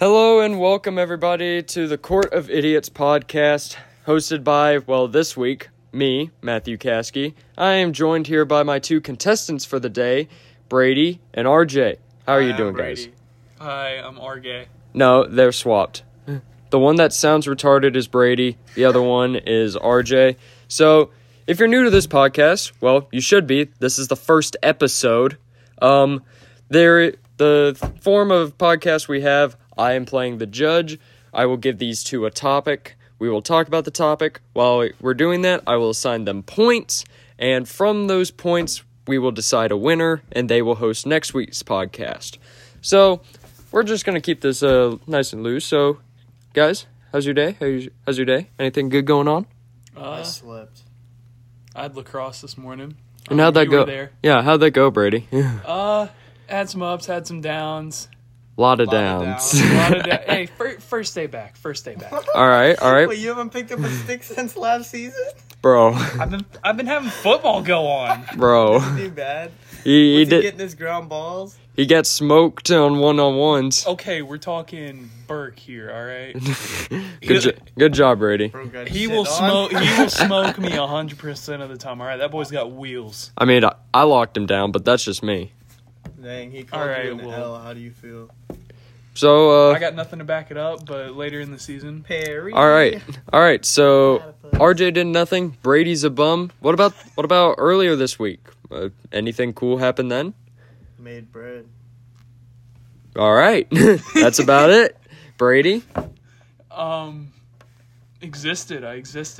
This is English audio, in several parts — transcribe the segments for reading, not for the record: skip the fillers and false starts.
Hello and welcome everybody to the Court of Idiots podcast, hosted by, well, this week, me, Matthew Kasky. I am joined here by my two contestants for the day, Brady and RJ. How are you doing, guys? Hi, I'm RJ. No, they're swapped. The one that sounds retarded is Brady. The other one is RJ. So, if you're new to this podcast, well, you should be. This is the first episode. The form of podcast we have, I am playing the judge. I will give these two a topic. We will talk about the topic. While we're doing that, I will assign them points. And from those points, we will decide a winner, and they will host next week's podcast. So, we're just going to keep this nice and loose. So, guys, how's your day? How's your day? Anything good going on? I slept. I had lacrosse this morning. And how'd that go? Yeah, how'd that go, Brady? Had some ups, had some downs. A lot of downs. Hey, first day back. All right. Wait, you haven't picked up a stick since last season? Bro. I've been having football go on. Bro. Didn't do bad. He getting his ground balls. He got smoked on one-on-ones. Okay, we're talking Burke here, all right? Good job, Brady. Bro, he will smoke me 100% of the time, all right? That boy's got wheels. I mean, I locked him down, but that's just me. Dang, he called you into hell. How do you feel? So I got nothing to back it up, but later in the season, Perry. All right. So RJ did nothing. Brady's a bum. What about earlier this week? Anything cool happened then? Made bread. All right, that's about it. Brady. I existed.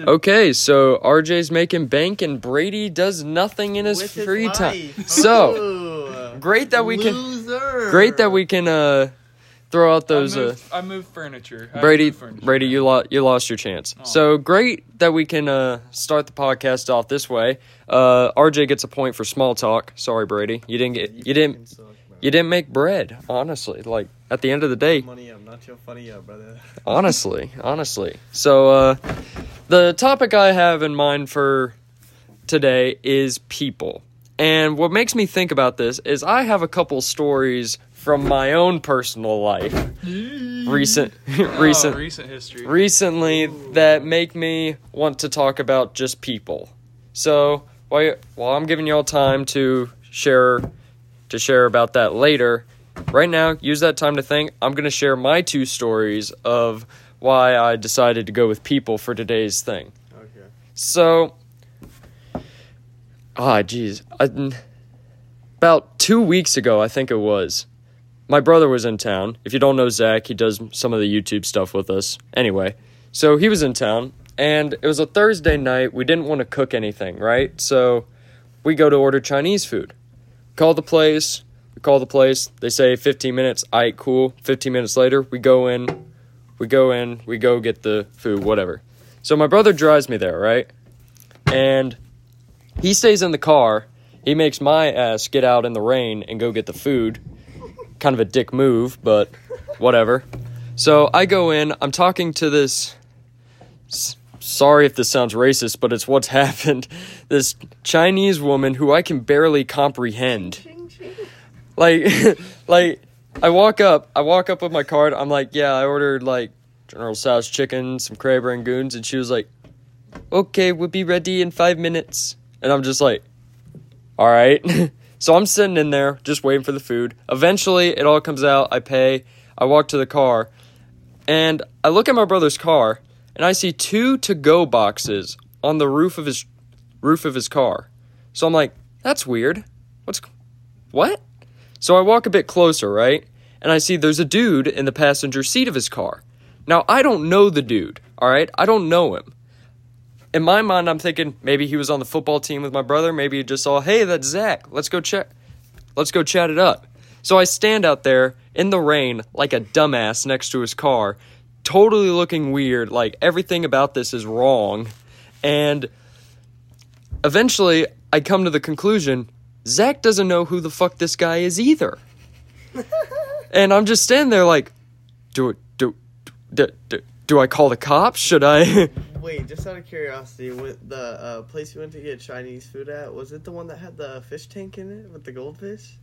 Okay, so RJ's making bank and Brady does nothing in his free time. So great that we can throw out those. I moved furniture. Brady, you lost your chance. Aww. So great that we can start the podcast off this way. RJ gets a point for small talk. Sorry, Brady, you didn't make bread. Honestly, like at the end of the day. Money up, not your funny up, brother. Honestly. So the topic I have in mind for today is people. And what makes me think about this is I have a couple stories from my own personal life, recent history, recently. Ooh. That make me want to talk about just people. So while I'm giving y'all time to share about that later, right now use that time to think. I'm gonna share my two stories of why I decided to go with people for today's thing. Okay. So, about 2 weeks ago, I think it was. My brother was in town. If you don't know Zach, he does some of the YouTube stuff with us. Anyway, so he was in town, and it was a Thursday night. We didn't want to cook anything, right? So we go to order Chinese food. We call the place. They say 15 minutes. All right, cool. 15 minutes later, we go in. We go get the food, whatever. So my brother drives me there, right? And he stays in the car. He makes my ass get out in the rain and go get the food. Kind of a dick move, but whatever. So I go in, I'm talking to this, sorry if this sounds racist, but it's what's happened, this Chinese woman who I can barely comprehend. Like I walk up with my card, I'm like, yeah, I ordered like General Tso's chicken, some crab rangoons, and she was like, okay, we'll be ready in 5 minutes. And I'm just like, all right. So I'm sitting in there, just waiting for the food. Eventually, it all comes out. I pay. I walk to the car. And I look at my brother's car, and I see two to-go boxes on the roof of his car. So I'm like, that's weird. What? So I walk a bit closer, right? And I see there's a dude in the passenger seat of his car. Now, I don't know the dude, all right? I don't know him. In my mind, I'm thinking maybe he was on the football team with my brother. Maybe he just saw, hey, that's Zach. Let's go chat it up. So I stand out there in the rain like a dumbass next to his car, totally looking weird, like everything about this is wrong. And eventually, I come to the conclusion, Zach doesn't know who the fuck this guy is either. And I'm just standing there like, do I call the cops? Should I... Wait, just out of curiosity, what the place you went to get Chinese food at, was it the one that had the fish tank in it with the goldfish?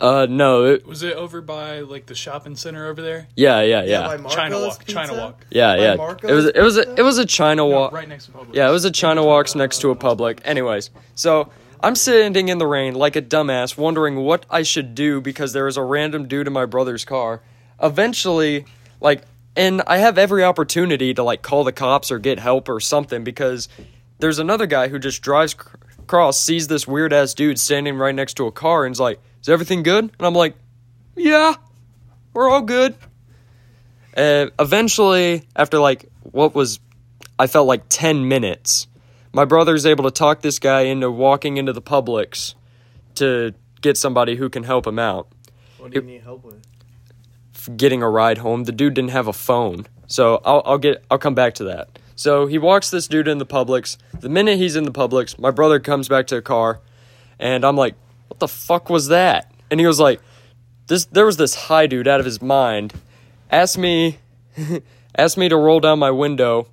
No. Was it over by, like, the shopping center over there? Yeah. By China Walk. Yeah. Marcos it was a China Walk. No, right next to Publix. Yeah, it was a China Walk's next to a Publix. Anyways, so I'm sitting in the rain like a dumbass, wondering what I should do because there was a random dude in my brother's car. Eventually, like, and I have every opportunity to, like, call the cops or get help or something because there's another guy who just drives across, sees this weird-ass dude standing right next to a car and's like, "Is everything good?" And I'm like, "Yeah, we're all good." And eventually, after like what was, I felt like 10 minutes, my brother's able to talk this guy into walking into the Publix to get somebody who can help him out. What do you need help with? Getting a ride home. The dude didn't have a phone, so I'll come back to that. So he walks this dude in the Publix. The minute he's in the Publix, my brother comes back to the car, and I'm like, "What the fuck was that?" And he was like, there was this high dude out of his mind, asked me to roll down my window.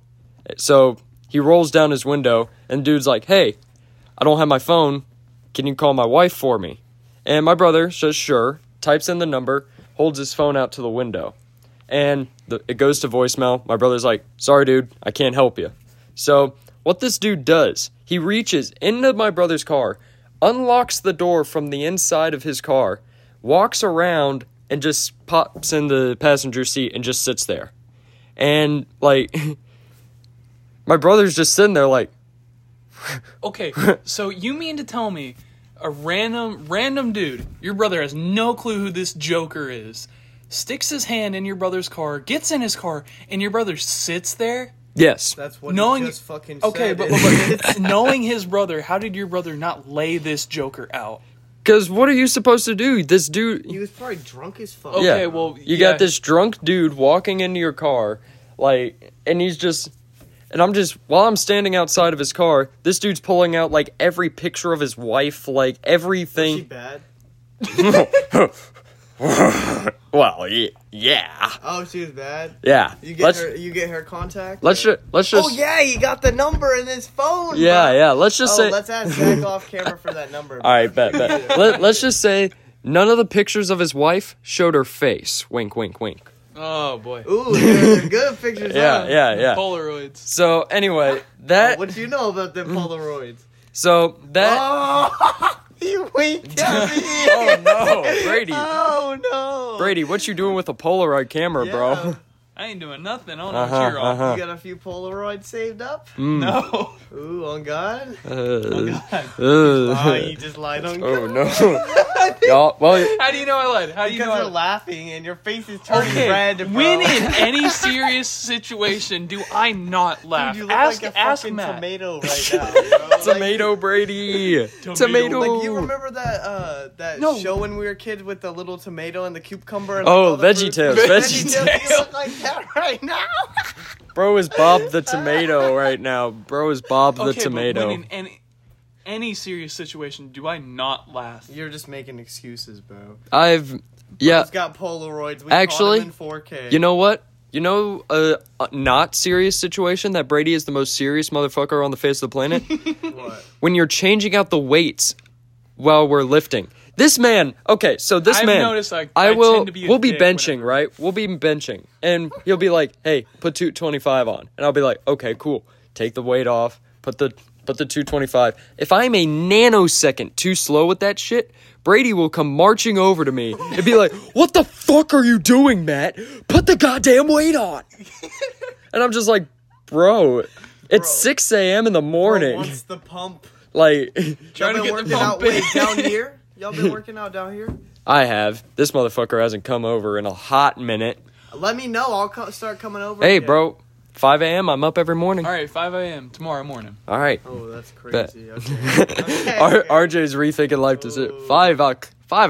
So he rolls down his window, and dude's like, "Hey, I don't have my phone. Can you call my wife for me?" And my brother says, "Sure," types in the number, holds his phone out to the window, and it goes to voicemail. My brother's like, "Sorry, dude, I can't help you." So what this dude does, he reaches into my brother's car, unlocks the door from the inside of his car, walks around, and just pops in the passenger seat and just sits there. And, like, my brother's just sitting there like... Okay, so you mean to tell me a random dude, your brother has no clue who this joker is, sticks his hand in your brother's car, gets in his car, and your brother sits there? Yes. That's what he just fucking said. Okay, but knowing his brother, how did your brother not lay this joker out? Because what are you supposed to do? This dude... He was probably drunk as fuck. Okay, well... You got this drunk dude walking into your car, like, and he's just... And I'm just... While I'm standing outside of his car, this dude's pulling out, like, every picture of his wife, like, everything... Was she bad? Well, yeah. Oh, she was bad? Yeah. You get her contact? Let's just... Oh, yeah, you got the number in his phone. Yeah, bro. Let's just say... Let's ask Zach off camera for that number. All right, bet. Let's just say none of the pictures of his wife showed her face. Wink, wink, wink. Oh, boy. Ooh, they're good pictures. Yeah. Polaroids. So, anyway, that... What do you know about them Polaroids? So, that... Oh! You winked at me. Oh, no. Brady, what you doing with a Polaroid camera, bro? I ain't doing nothing. I don't know what you're on. You got a few Polaroids saved up? Mm. No. Ooh, on God? On God. You just lied on God. Oh, no. Y'all, well, how do you know I lied? Because you're laughing and your face is turning red. Bro. When in any serious situation do I not laugh? Dude, you look like a fucking tomato right now, bro. Tomato Brady. Tomato. Like, you remember that show when we were kids with the little tomato and the cucumber? And VeggieTales. VeggieTales. You look like that right now. Bro is Bob the Tomato right now. But when in any serious situation, do I not laugh? You're just making excuses, bro. Bro's got Polaroids. We actually caught him in 4K. You know what? You know a not serious situation that Brady is the most serious motherfucker on the face of the planet? What? When you're changing out the weights while we're lifting. This man, okay, so this I've man, noticed, like, I will, tend to be we'll be benching, whenever. Right? We'll be benching, and he'll be like, "Hey, put 225 on," and I'll be like, "Okay, cool." Take the weight off, put the 225. If I'm a nanosecond too slow with that shit, Brady will come marching over to me and be like, "What the fuck are you doing, Matt? Put the goddamn weight on." And I'm just like, it's 6 a.m. in the morning. Bro, what's the pump? Like, trying to get the pump in. Down here? Y'all been working out down here? I have. This motherfucker hasn't come over in a hot minute. Let me know. I'll start coming over. Hey, bro. 5 a.m. I'm up every morning. All right, 5 a.m. tomorrow morning. All right. Oh, that's crazy. Okay. RJ's rethinking life to 5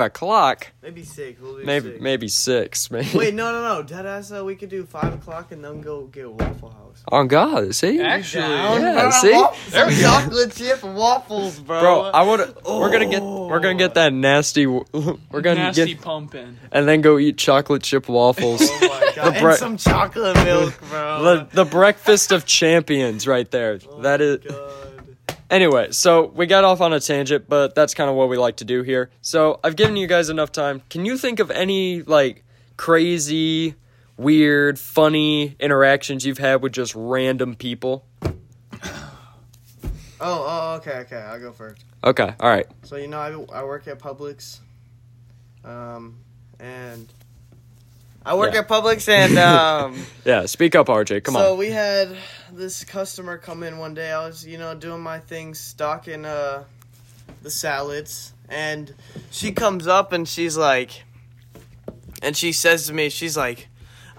o'clock. Maybe 6. We'll do maybe 6. Maybe 6. Maybe. Wait, no. Deadass, we could do 5 o'clock and then go get Waffle House. Oh, God. See? Actually. Yeah, see? There we go. Chocolate chip waffles, bro. Bro, I want to... Oh. We're going to get that nasty... Nasty pump in. And then go eat chocolate chip waffles. Oh, my God. And some chocolate milk, bro. The breakfast of champions right there. Oh, that is... God. Anyway, so we got off on a tangent, but that's kind of what we like to do here. So I've given you guys enough time. Can you think of any, like, crazy, weird, funny interactions you've had with just random people? Okay, I'll go first. Okay, all right. So, you know, I work at Publix, and... yeah, speak up, RJ. Come on. So we had this customer come in one day. I was, you know, doing my thing, stocking the salads. And she comes up and she's like, and she says to me, she's like,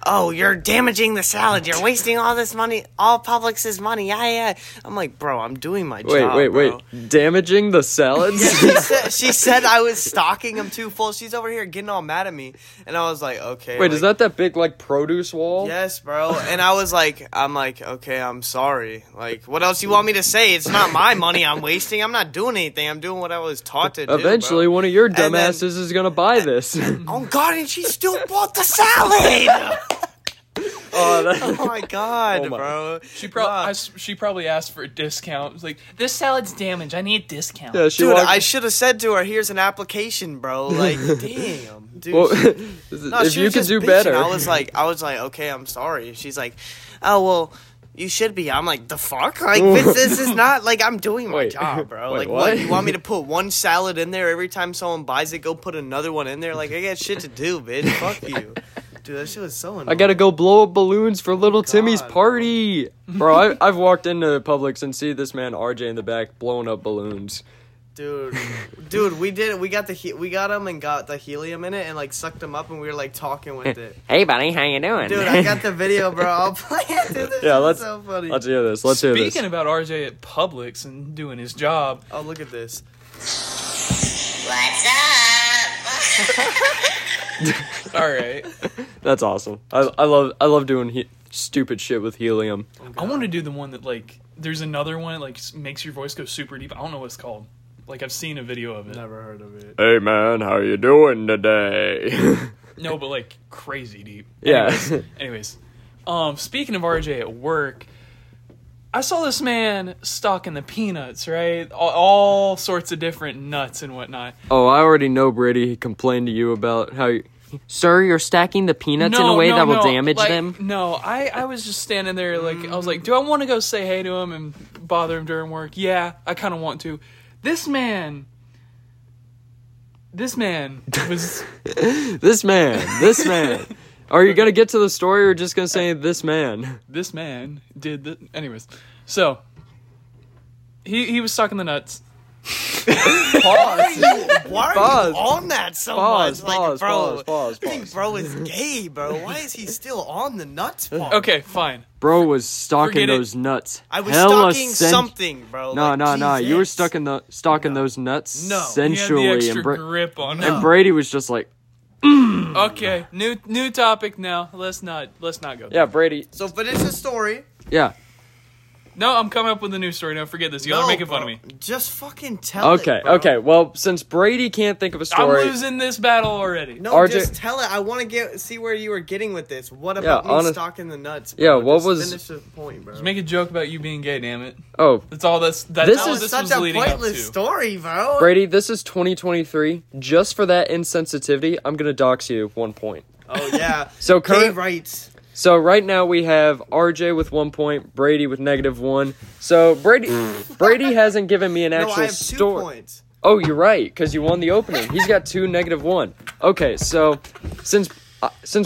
"Oh, you're damaging the salad. You're wasting all this money, all Publix's money." Yeah. I'm like, "Bro, I'm doing my job." Wait. Damaging the salads? Yeah, she said I was stocking them too full. She's over here getting all mad at me. And I was like, okay. Wait, like, is that big, like, produce wall? Yes, bro. And I was like, okay, I'm sorry. Like, what else you want me to say? It's not my money I'm wasting. I'm not doing anything. I'm doing what I was taught to do. Eventually, bro. One of your dumbasses is going to buy this. Oh, God, and she still bought the salad. Oh my God, bro! She probably asked for a discount. It's like, this salad's damaged. I need a discount. Yeah, I should have said to her, "Here's an application, bro." Like, damn, dude. Well, if you could do better, I was like, okay, I'm sorry. She's like, "Oh well, you should be." I'm like, the fuck? Like, this is not like I'm doing my job, bro. Wait, like, what? You want me to put one salad in there every time someone buys it? Go put another one in there. Like, I got shit to do, bitch. Fuck you. Dude, that shit was so annoying. I gotta go blow up balloons for little Timmy's party. Bro, I've walked into Publix and see this man RJ in the back blowing up balloons. Dude, we did it. We got him and got the helium in it and, like, sucked him up and we were, like, talking with it. Hey, buddy, how you doing? Dude, I got the video, bro. I'll play it. Dude, this is so funny. Let's hear this. Speaking about RJ at Publix and doing his job. Oh, look at this. What's up? All right, that's awesome. I love doing stupid shit with helium. Oh, I want to do the one that, like, there's another one that, like, makes your voice go super deep. I don't know what it's called. Like, I've seen a video of it. Never heard of it. Hey man, how you doing today? No, but, like, crazy deep. Anyways, speaking of RJ at work, I saw this man stocking the peanuts, right? All sorts of different nuts and whatnot. Oh, I already know, Brady. He complained to you about how, sir, you're stacking the peanuts in a way that will damage them? No, I was just standing there, like, I was like, do I want to go say hey to him and bother him during work? Yeah, I kind of want to. This man. Are you going to get to the story or just going to say this man? This man did the... Anyways. So, he was sucking the nuts. Why are you on that so much? Bro, I think bro is gay, bro. Why is he still on the nuts part? Okay, fine. Bro was stalking those nuts. I was stalking something, bro. No. You were stalking those nuts sensually. He had the extra grip on him. And Brady was just like... Okay, new topic now. Let's not go there. Yeah, Brady. So finish the story. Yeah. No, I'm coming up with a new story. Don't forget this. Y'all are making fun of me. Just fucking tell it, bro. Okay. Well, since Brady can't think of a story... I'm losing this battle already. No, RJ, just tell it. I want to see where you were getting with this. What about me stalking the nuts? Bro? Yeah, finish the point, bro. Just make a joke about you being gay, damn it. Oh. That's all this was leading up to. This is such a pointless story, bro. Brady, this is 2023. Just for that insensitivity, I'm going to dox you 1 point. Oh, yeah. So gay rights. So right now we have RJ with 1 point, Brady with -1. So Brady hasn't given me an actual story. 2 points. Oh, you're right, because you won the opening. He's got 2, -1. Okay, so since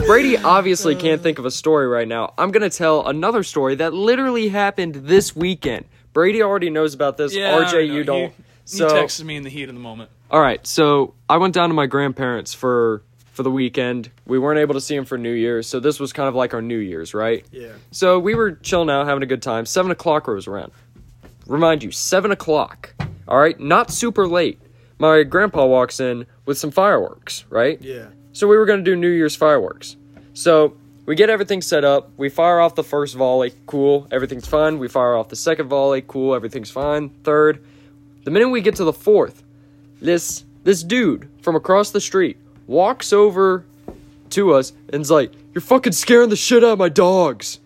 Brady obviously can't think of a story right now, I'm gonna tell another story that literally happened this weekend. Brady already knows about this. Yeah, RJ, you don't. He texted me in the heat of the moment. All right, so I went down to my grandparents for the weekend. We weren't able to see him for New Year's, so this was kind of like our New Year's, right? Yeah. So we were chilling out, having a good time. 7 o'clock rolls around. Remind you, 7 o'clock. All right? Not super late. My grandpa walks in with some fireworks, right? Yeah. So we were going to do New Year's fireworks. So we get everything set up. We fire off the first volley. Cool. Everything's fine. We fire off the second volley. Cool. Everything's fine. Third. The minute we get to the fourth, this dude from across the street walks over to us and's like, "You're fucking scaring the shit out of my dogs."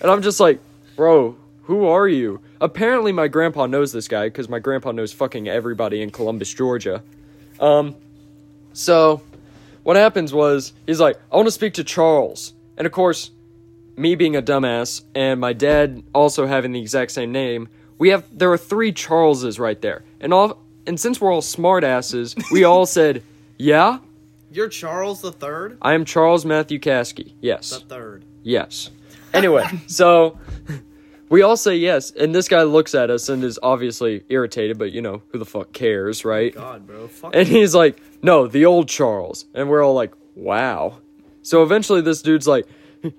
And I'm just like, "Bro, who are you?" Apparently my grandpa knows this guy, because my grandpa knows fucking everybody in Columbus, Georgia. So what happens was, he's like, I want to speak to Charles. And of course, me being a dumbass, and my dad also having the exact same name, there were three Charleses right there. And since we're all smartasses, we all said, yeah? You're Charles the Third? I am Charles Matthew Kasky, yes. The Third. Yes. Anyway, so we all say yes, and this guy looks at us and is obviously irritated, but, you know, who the fuck cares, right? God, bro. Fuck and he's like, no, the old Charles. And we're all like, wow. So eventually this dude's like,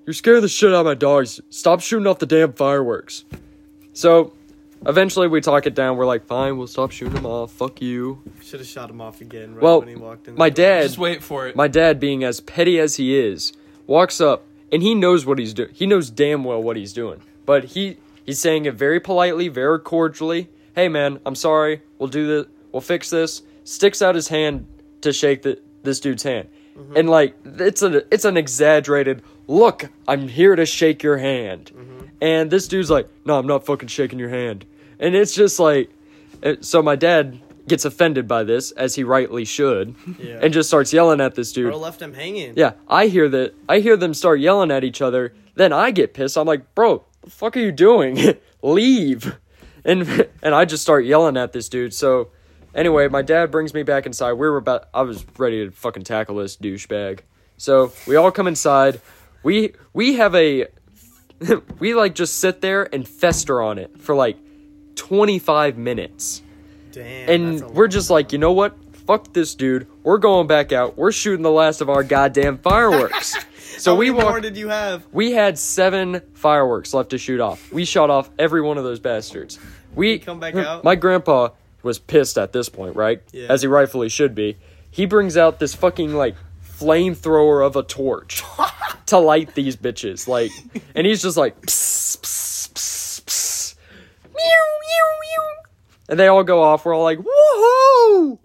you're scaring the shit out of my dogs. Stop shooting off the damn fireworks. So eventually we talk it down. We're like, fine, we'll stop shooting them off. Fuck you. Should have shot him off again right when he walked in. Just wait for it. My dad, being as petty as he is, walks up, and he knows what he's doing. He knows damn well what he's doing. But he's saying it very politely, very cordially. Hey, man, I'm sorry. We'll do this. We'll fix this. Sticks out his hand to shake this dude's hand. Mm-hmm. And, like, it's an exaggerated, look, I'm here to shake your hand. Mm-hmm. And this dude's like, no, I'm not fucking shaking your hand. And it's just like, so my dad gets offended by this, as he rightly should, yeah, and just starts yelling at this dude. Bro left him hanging. Yeah, I hear them start yelling at each other, then I get pissed. I'm like, bro, what the fuck are you doing? Leave. And I just start yelling at this dude. So anyway, my dad brings me back inside. I was ready to fucking tackle this douchebag. So we all come inside. We like just sit there and fester on it for like 25 minutes. Damn, and we're just like, you know what? Fuck this dude. We're going back out. We're shooting the last of our goddamn fireworks. So How many more did you have? We had 7 fireworks left to shoot off. We shot off every one of those bastards. We come back out. My grandpa was pissed at this point, right? Yeah. As he rightfully should be. He brings out this fucking like flamethrower of a torch to light these bitches. Like, and he's just like, psst, psst, psst, psst. Meow, meow, meow. And they all go off. We're all like, woohoo!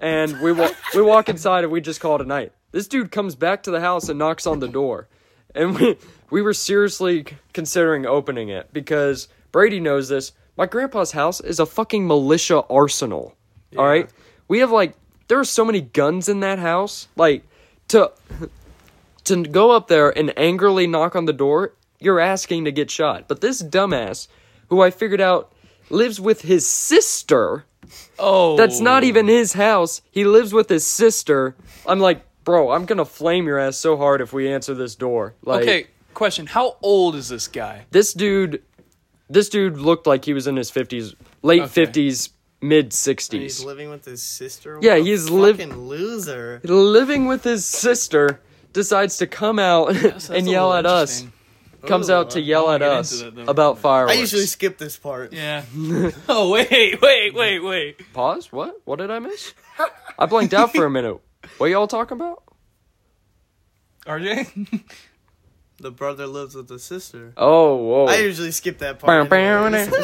And we walk inside and we just call it a night. This dude comes back to the house and knocks on the door. And we were seriously considering opening it, because Brady knows this. My grandpa's house is a fucking militia arsenal. Yeah. All right? We have like, there are so many guns in that house. Like, to go up there and angrily knock on the door, you're asking to get shot. But this dumbass, who I figured out lives with his sister. Oh. That's not even his house. He lives with his sister. I'm like, bro, I'm going to flame your ass so hard if we answer this door. Like, okay, question. How old is this guy? This dude looked like he was in his 50s, late 50s, mid 60s. And he's living with his sister? Yeah, he's fucking loser. Living with his sister, decides to come out and yell at us. Comes out to yell at us about fireworks. I usually skip this part. Yeah. Oh, wait. Pause? What? What did I miss? I blanked out for a minute. What y'all talking about? RJ? The brother lives with the sister. Oh, whoa. I usually skip that part.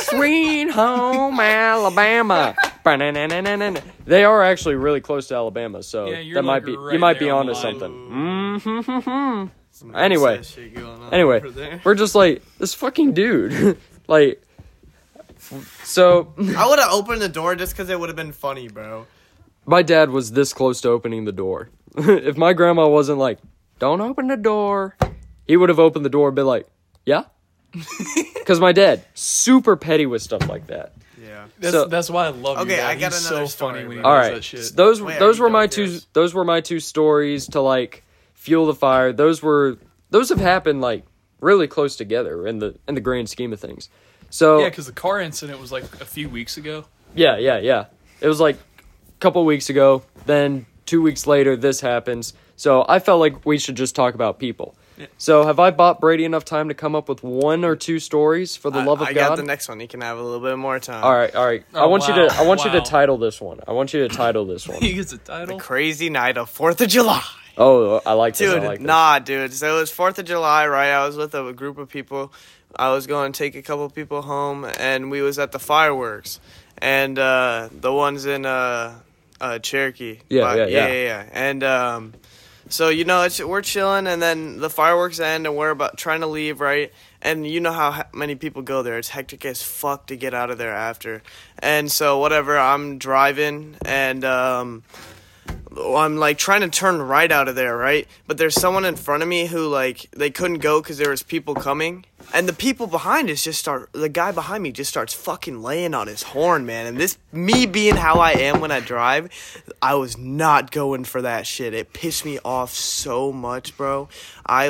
Sweet home Alabama. They are actually really close to Alabama, so yeah, that might be right, you might be onto something. Mm-hmm. Anyway, we're just like, this fucking dude. Like, so I would have opened the door just because it would have been funny, bro. My dad was this close to opening the door. If my grandma wasn't like, don't open the door, he would have opened the door and been like, yeah? Because my dad, super petty with stuff like that. Yeah. That's why I love you. Okay, I got He's another so story. Funny when he does that shit. So those were my two stories to like fuel the fire. Those have happened like really close together in the grand scheme of things. So yeah, because the car incident was like a few weeks ago. Yeah. It was like a couple weeks ago. Then 2 weeks later, this happens. So I felt like we should just talk about people. Yeah. So have I bought Brady enough time to come up with 1 or 2 stories for the love of God? I got the next one. You can have a little bit more time. All right. I want you to title this one. He gets a title. The Crazy Night of 4th of July. Oh, I like this. Dude, dude. So it was 4th of July, right? I was with a group of people. I was going to take a couple people home, and we was at the fireworks. And the ones in Cherokee. Yeah, yeah, yeah. And So, you know, we're chilling, and then the fireworks end, and we're about trying to leave, right? And you know how many people go there. It's hectic as fuck to get out of there after. And so, whatever, I'm driving, and I'm, like, trying to turn right out of there, right? But there's someone in front of me who, like, they couldn't go because there was people coming. And the people behind us the guy behind me just starts fucking laying on his horn, man. And this, me being how I am when I drive, I was not going for that shit. It pissed me off so much, bro. I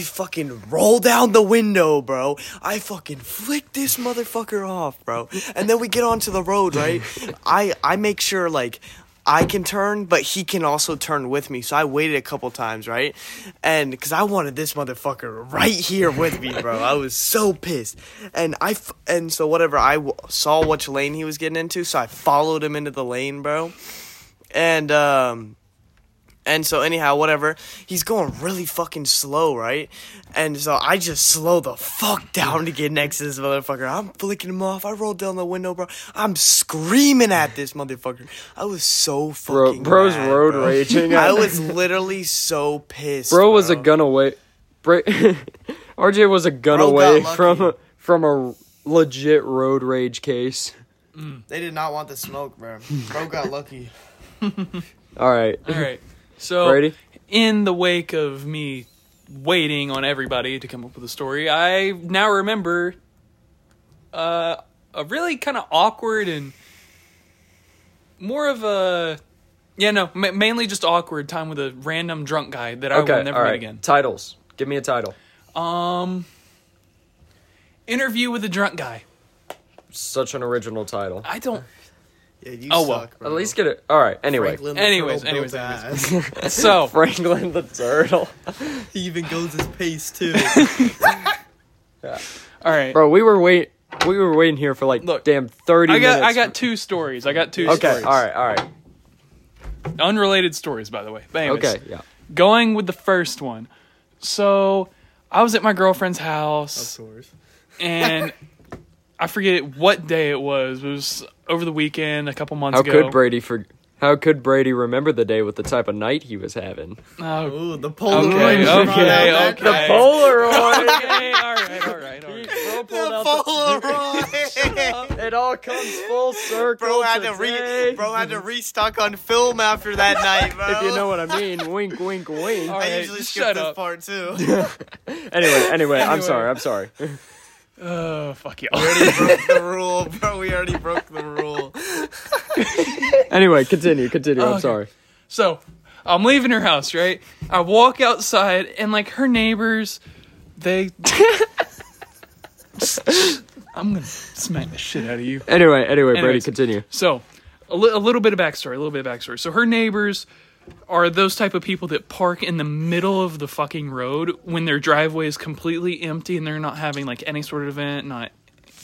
fucking rolled down the window, bro. I fucking flicked this motherfucker off, bro. And then we get onto the road, right? I make sure, like, I can turn, but he can also turn with me. So I waited a couple times, right? And because I wanted this motherfucker right here with me, bro. I was so pissed. And so whatever, I saw which lane he was getting into, so I followed him into the lane, bro. And so anyhow, whatever, he's going really fucking slow, right? And so I just slow the fuck down to get next to this motherfucker. I'm flicking him off. I rolled down the window, bro. I'm screaming at this motherfucker. I was so fucking mad, road bro. Raging. I was literally so pissed. Bro was a gun away. RJ was a gun away from a legit road rage case. Mm. They did not want the smoke, bro. Bro got lucky. All right. So, Brady? In the wake of me waiting on everybody to come up with a story, I now remember a really kind of awkward and more of a... Yeah, no, mainly just awkward time with a random drunk guy that I will never meet again. Titles. Give me a title. Interview with a drunk guy. Such an original title. I don't... Yeah, you suck, bro. At least get it. All right. Anyway. Anyways. So Franklin the turtle. He even goes his pace too. Yeah. All right, bro. We were waiting here for like damn 30 minutes. I got two stories. Okay. All right. Unrelated stories, by the way. But anyways, okay. Yeah. Going with the first one. So I was at my girlfriend's house. Of course. And. I forget what day it was. It was over the weekend, a couple months ago. How could Brady remember the day with the type of night he was having? Oh, the Polaroids. Okay. The Polaroids. Okay, all right. The Polaroids. It all comes full circle. Bro had to restock on film after that night, bro. If you know what I mean. Wink, wink, wink. All right, I usually skip this part, too. Anyway, I'm sorry. Oh, fuck y'all. We already broke the rule, bro. Anyway, continue. Okay. I'm sorry. So, I'm leaving her house, right? I walk outside, and, like, her neighbors, they... I'm gonna smack the shit out of you. Anyway, Brady, continue. So, a little bit of backstory. So, her neighbors are those type of people that park in the middle of the fucking road when their driveway is completely empty and they're not having, like, any sort of event, not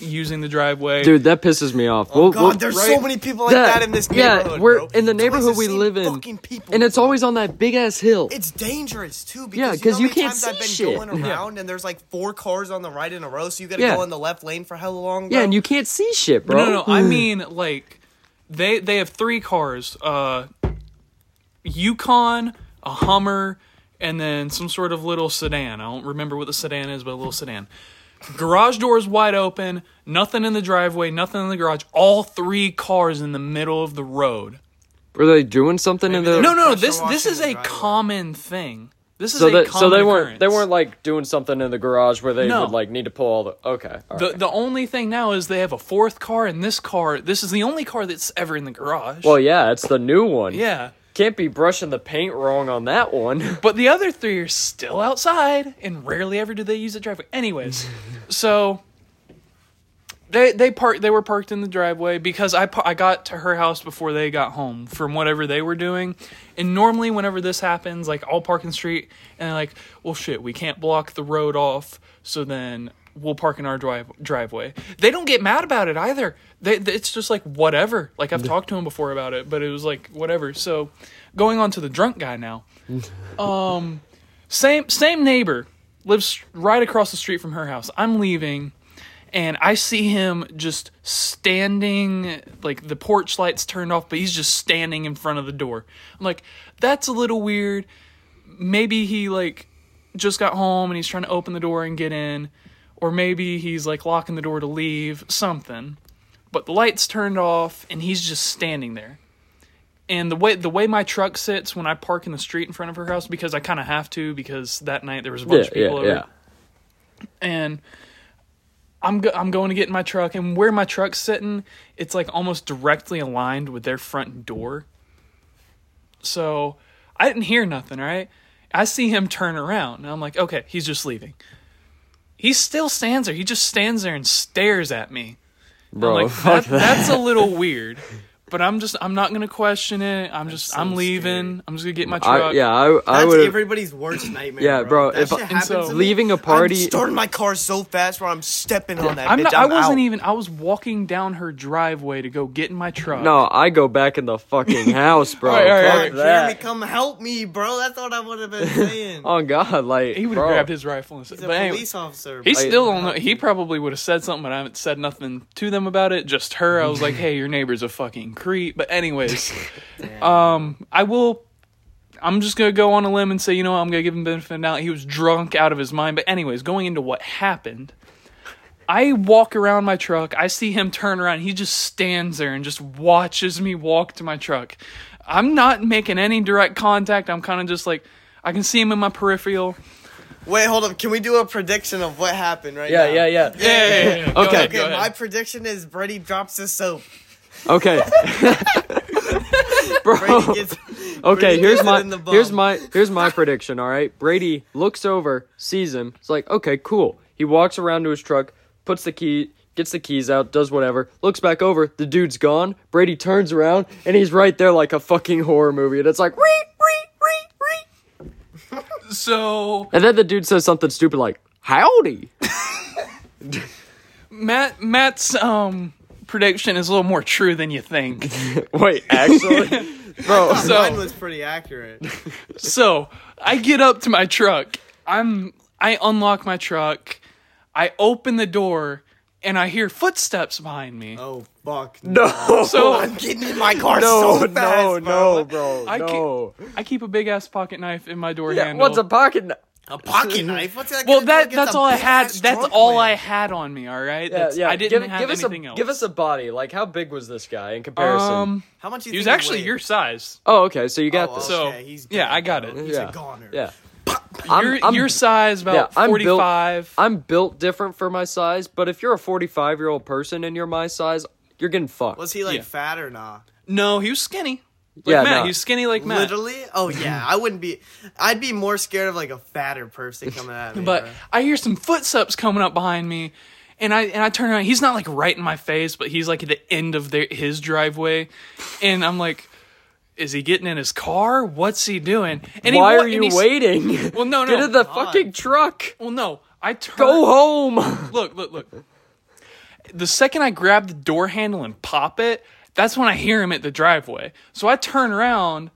using the driveway. Dude, that pisses me off. Oh, God, there's so many people like that in this neighborhood, yeah, we're bro. In the neighborhood we live in, fucking people, and it's always on that big-ass hill. It's dangerous, too, because you can't see shit. I've been going around, and there's, like, 4 cars on the right in a row, so you gotta go in the left lane for how long, bro? Yeah, and you can't see shit, bro. No, I mean, like, they have 3 cars, Yukon, a Hummer, and then some sort of little sedan. I don't remember what the sedan is, but a little sedan. Garage doors wide open, nothing in the driveway, nothing in the garage. All 3 cars in the middle of the road. Were they doing something in the? No. This is a common thing. This is a common occurrence. So they weren't like doing something in the garage where they would like need to pull all the. Okay. All right. The only thing now is they have a 4th car, and this is the only car that's ever in the garage. Well, yeah, it's the new one. Yeah. Can't be brushing the paint wrong on that one. But the other 3 are still outside, and rarely ever do they use the driveway. Anyways, so they were parked in the driveway because I got to her house before they got home from whatever they were doing. And normally whenever this happens, like, I'll park in the street, and they're like, well, shit, we can't block the road off, so then we'll park in our driveway. They don't get mad about it either. It's just like, whatever. Like, I've talked to him before about it, but it was like, whatever. So, going on to the drunk guy now. Same neighbor. Lives right across the street from her house. I'm leaving, and I see him just standing, like the porch light's turned off, but he's just standing in front of the door. I'm like, that's a little weird. Maybe he like just got home and he's trying to open the door and get in, or maybe he's like locking the door to leave, something. But the light's turned off and he's just standing there. And the way my truck sits when I park in the street in front of her house, because I kind of have to, because that night there was a bunch of people over. Yeah. And I'm going to get in my truck, and where my truck's sitting, it's like almost directly aligned with their front door. So I didn't hear nothing, right? I see him turn around, and I'm like, okay, he's just leaving. He still stands there. He just stands there and stares at me. Bro, I'm like, that's a little weird. But I'm not going to question it. I'm leaving. Scary. I'm just going to get my truck. That's everybody's worst nightmare. Yeah, bro. That shit happens to me. Leaving a party. I'm starting my car so fast where I'm stepping on that bitch. I was walking down her driveway to go get in my truck. No, I go back in the fucking house, bro. Jeremy, come help me, bro. That's what I would have been saying. Oh, God. Like, he would have grabbed his rifle and said, police officer. He still don't know. He probably would have said something, but I haven't said nothing to them about it. Just her. I was like, hey, your neighbor's a fucking creep. But anyways, I'm just gonna go on a limb and say, you know what, I'm gonna give him benefit of the doubt. He was drunk out of his mind. But anyways, going into what happened, I walk around my truck, I see him turn around, he just stands there and just watches me walk to my truck. I'm not making any direct contact. I'm kind of just like, I can see him in my peripheral. Wait, hold up. Can we do a prediction of what happened now? Yeah. Okay, my prediction is Brady drops his soap. Okay. Bro. Okay, here's my prediction, all right? Brady looks over, sees him. It's like, "Okay, cool." He walks around to his truck, puts the key, gets the keys out, does whatever. Looks back over, the dude's gone. Brady turns around and he's right there like a fucking horror movie. And it's like, "Ree, ree, ree, ree." And then the dude says something stupid like, "Howdy." Matt's prediction is a little more true than you think. Wait, actually? Bro, mine was pretty accurate. So, I get up to my truck. I unlock my truck. I open the door, and I hear footsteps behind me. Oh, fuck. No. So, I'm getting in my car so fast, bro. I keep a big-ass pocket knife in my door handle. What's a pocket knife? A pocket knife? What's that? Well, that's all I had. That's all I had on me. All right. I didn't have anything else. Give us a body. Like, how big was this guy in comparison? How much? He was actually your size. Oh, okay. So you got this. Okay, I got it. He's a goner. Yeah. Your size, about 45. I'm built different for my size, but if you're a 45-year-old person and you're my size, you're getting fucked. Was he fat or not? No, he was skinny. Like Matt, he's skinny like Matt. Literally? Oh, yeah. I'd be more scared of, like, a fatter person coming at me. But bro, I hear some footsteps coming up behind me, and I turn around. He's not, like, right in my face, but he's, like, at the end of his driveway. And I'm like, is he getting in his car? What's he doing? And Why are you waiting? Well, no. Get in the fucking truck. Well, no. Go home. Look. The second I grab the door handle and pop it, that's when I hear him at the driveway. So I turn around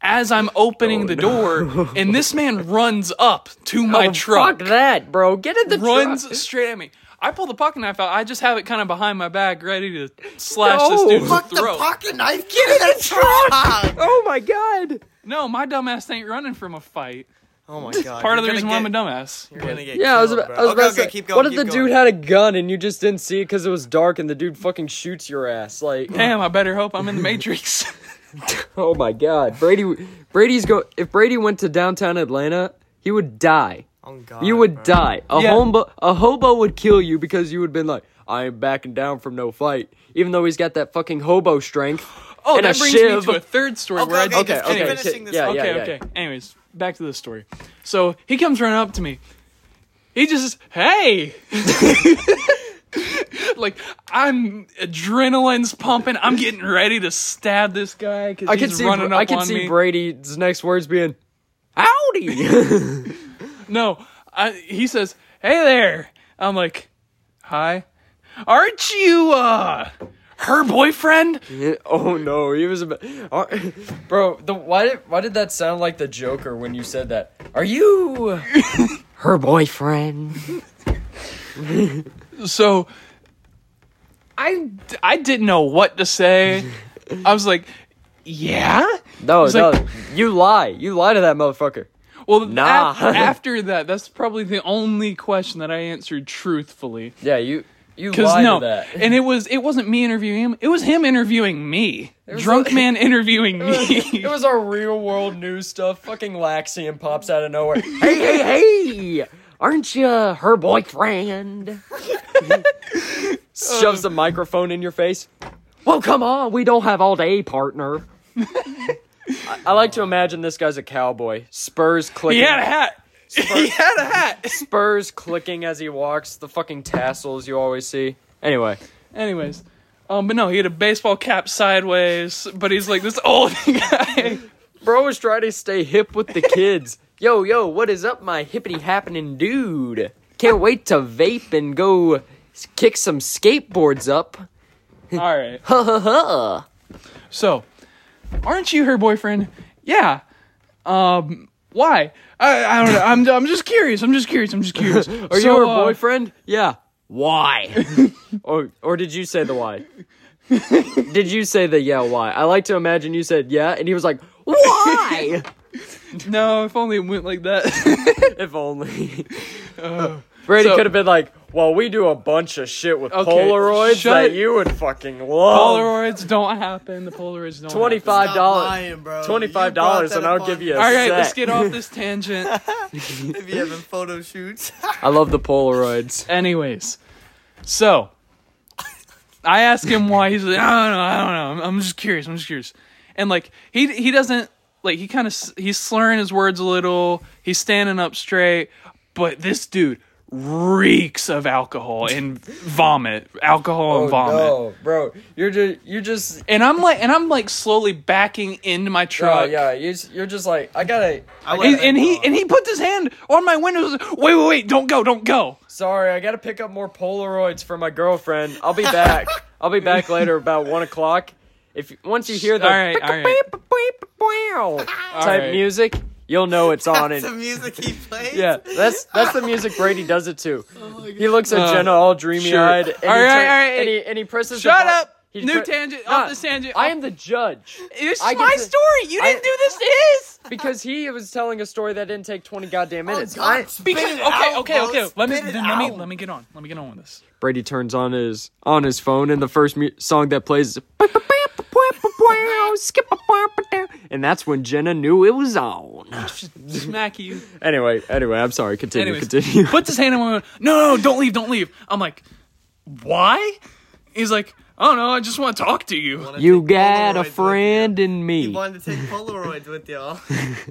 as I'm opening the door, and this man runs up to my truck. Fuck that, bro. Get in the truck. Runs straight at me. I pull the pocket knife out. I just have it kind of behind my back, ready to slash this dude's throat. Fuck the pocket knife. Get in the truck. Oh, my God. No, my dumbass ain't running from a fight. Oh, my God. Part of the reason why I'm a dumbass. You're going to get killed, I was about to say, keep going. What if the dude had a gun and you just didn't see it because it was dark and the dude fucking shoots your ass? Like, damn, I better hope I'm in the Matrix. Oh, my God. If Brady went to downtown Atlanta, he would die. Oh, God. You would die. A hobo would kill you because you would have been like, I ain't backing down from no fight. Even though he's got that fucking hobo strength. Oh, and that brings me to a third story where I just finishing this. Okay. Anyways. Back to this story. So he comes running up to me. He just, hey, like I'm adrenaline's pumping. I'm getting ready to stab this guy because I can see Brady's next words being, "Howdy." No, he says, "Hey there." I'm like, "Hi, aren't you her boyfriend?" Yeah, oh no, he was bro. Why did that sound like the Joker when you said that? Are you her boyfriend? So I didn't know what to say. I was like, yeah? No, like, you lie. You lie to that motherfucker. Well, nah. After that, that's probably the only question that I answered truthfully. Yeah, you lied to that. And it wasn't me interviewing him. It was him interviewing me. Drunk man interviewing me. It was our real world news stuff. Fucking Laxian pops out of nowhere. Hey! Aren't you her boyfriend? Shoves the microphone in your face. Well, come on. We don't have all day, partner. I like to imagine this guy's a cowboy. Spurs clicking. He had a hat. Spurs clicking as he walks. The fucking tassels you always see. Anyways. But no, he had a baseball cap sideways. But he's like this old guy. Bro was trying to stay hip with the kids. Yo, what is up, my hippity-happening dude? Can't wait to vape and go kick some skateboards up. All right. So, aren't you her boyfriend? Yeah. Why? I don't know. I'm just curious. I'm just curious. Are you her boyfriend? Yeah. Why? Or did you say the why? Did you say the yeah, why? I like to imagine you said yeah, and he was like, why? No, if only it went like that. If only. Brady could have been like, well, we do a bunch of shit with Polaroids that you would fucking love. Polaroids don't happen. The Polaroids don't happen. $25, and I'll give you a set. All right, let's get off this tangent. If you're having photo shoots. I love the Polaroids. Anyways, so I asked him why. He's like, I don't know. I'm just curious. And, like, he doesn't. Like, he's slurring his words a little. He's standing up straight. But this dude reeks of alcohol and vomit. No, bro. You're just... And I'm like slowly backing into my truck. Yeah, you're just like, I gotta... And he puts his hand on my window. Wait, don't go. Sorry, I gotta pick up more Polaroids for my girlfriend. I'll be back. Later about 1 o'clock. Once you hear the type music, you'll know it's on. That's the music he plays? Yeah, that's the music Brady does it to. Oh, he looks at Jenna all dreamy-eyed. Sure. All right. And he presses shut up! Tangent, off this tangent. I am the judge. It's my story! You didn't do this to his! Because he was telling a story that didn't take 20 goddamn minutes. Okay. Let me get on. Let me get on with this. Brady turns on his phone, and the first song that plays is... And that's when Jenna knew it was on. Smack you. Anyway, I'm sorry. Continue. Puts his hand on my window. No, don't leave. I'm like, why? He's like, I don't know. I just want to talk to you. You got a friend in me. You wanted to take Polaroids with y'all.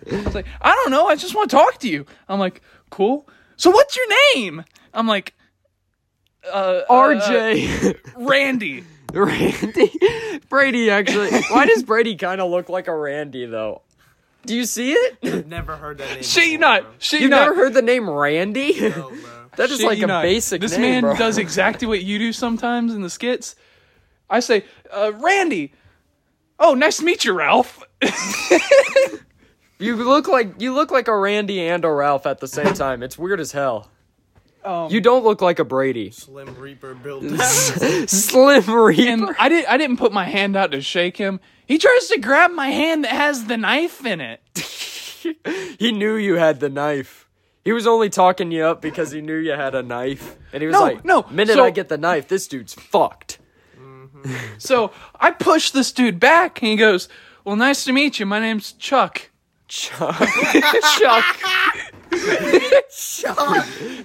He's like, I don't know. I just want to talk to you. I'm like, cool. So what's your name? I'm like, RJ. Randy. Brady, actually. Why does Brady kind of look like a Randy, though? Do you see it? I've never heard that name. You've never heard the name Randy? No, bro. That is like a basic name, This man does exactly what you do sometimes in the skits. I say, Randy. Oh, nice to meet you, Ralph. You look like a Randy and a Ralph at the same time. It's weird as hell. You don't look like a Brady. Slim Reaper building. Slim Reaper. And I didn't put my hand out to shake him. He tries to grab my hand that has the knife in it. He knew you had the knife. He was only talking you up because he knew you had a knife. And he was I get the knife, this dude's fucked. Mm-hmm. So I push this dude back, and he goes, well, nice to meet you. My name's Chuck. Chuck.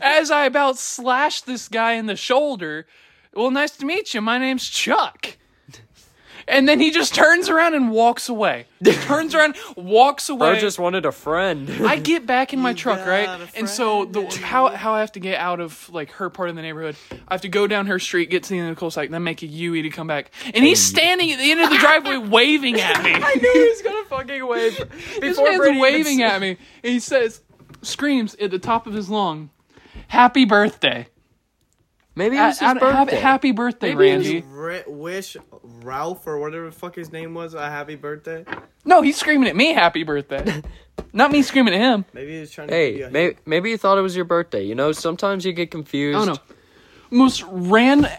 As I about slashed this guy in the shoulder, well, nice to meet you. My name's Chuck. And then he just turns around and walks away. I just wanted a friend. I get back in my truck, right? And so how I have to get out of like her part of the neighborhood, I have to go down her street, get to the end of the coal site, then make a U-E to come back. And he's standing at the end of the driveway waving at me. I knew he was going to fucking wave. This man's waving at me. And he screams at the top of his lung, happy birthday. Maybe it was his birthday. Happy birthday, maybe Randy. Wish Ralph or whatever the fuck his name was a happy birthday. No, he's screaming at me happy birthday. Not me screaming at him. Maybe he was trying to... Hey, maybe he thought it was your birthday. You know, sometimes you get confused. Oh, no. most random...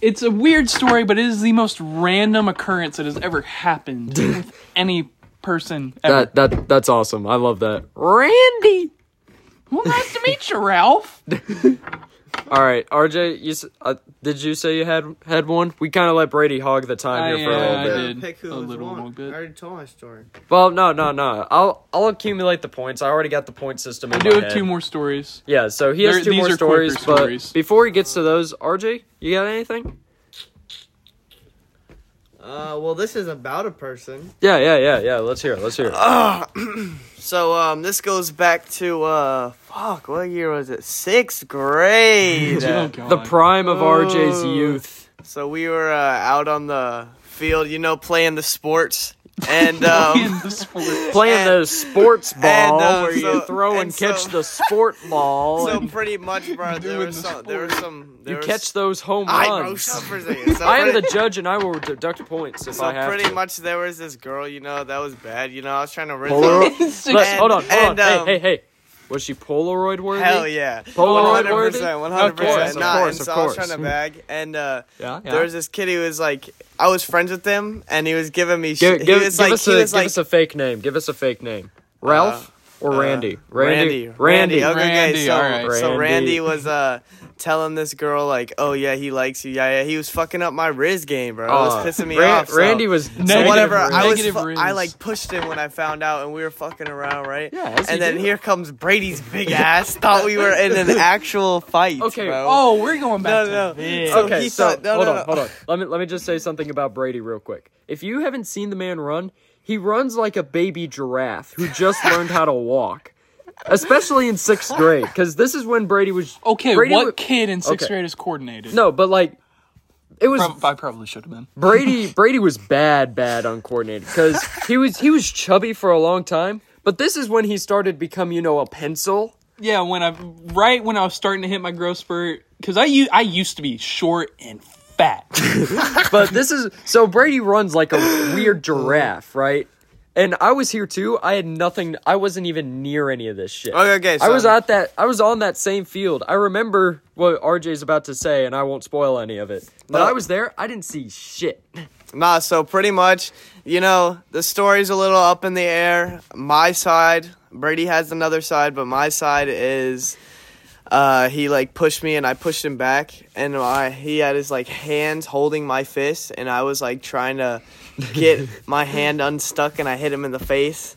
It's a weird story, but it is the most random occurrence that has ever happened with any person ever. That's awesome. I love that. Randy! Well, nice to meet you, Ralph. All right, RJ, did you say you had one? We kind of let Brady hog the time here for a little bit. I did. Pick who a little one. More bit. I already told my story. Well, no. I'll accumulate the points. I already got the point system in my head. I do have two more stories. Yeah, so he has two more stories, but before he gets to those, RJ, you got anything? Well, this is about a person. Yeah. Let's hear it. So, this goes back to, what year was it? 6th grade. The prime of RJ's youth. So we were out on the field, playing the sports. And, playing the sports ball where you throw and catch the sport ball. So pretty much, bro, catch those home runs. I am the judge and I will deduct points if I have to. So pretty much there was this girl, that was bad. I was trying to rinse her. Hold on. Hey. Was she Polaroid worthy? Hell yeah. Polaroid 100%, worthy? 100%. Of course. I was trying to bag. And there was this kid who was like, I was friends with him, and he was giving me shit. Give us a fake name. Ralph or Randy? Randy. Okay, guys. So, right. So Randy was telling this girl, he likes you. Yeah. He was fucking up my Riz game, bro. It was pissing me off. Randy was negative. Whatever. I pushed him when I found out, and we were fucking around, right? Yeah. And then here comes Brady's big ass. Thought we were in an actual fight. Okay. Bro. Oh, we're going back. No. Yeah. So okay. Hold on. Let me just say something about Brady real quick. If you haven't seen the man run, he runs like a baby giraffe who just learned how to walk. Especially in 6th grade, because this is when Brady was... Okay, kid in 6th grade is coordinated? No, but it was... I probably should have been. Brady was bad uncoordinated, because he was chubby for a long time, but this is when he started to become, a pencil. Yeah, when I was starting to hit my growth spurt, because I used to be short and fat. But this is... So Brady runs like a weird giraffe, right? And I was here too. I had nothing. I wasn't even near any of this shit. Okay. So I was on that same field. I remember what RJ's about to say, and I won't spoil any of it. But I was there. I didn't see shit. Nah. So pretty much, the story's a little up in the air. My side, Brady has another side, but my side is, he pushed me, and I pushed him back, and he had his hands holding my fist, and I was trying to get my hand unstuck, and I hit him in the face.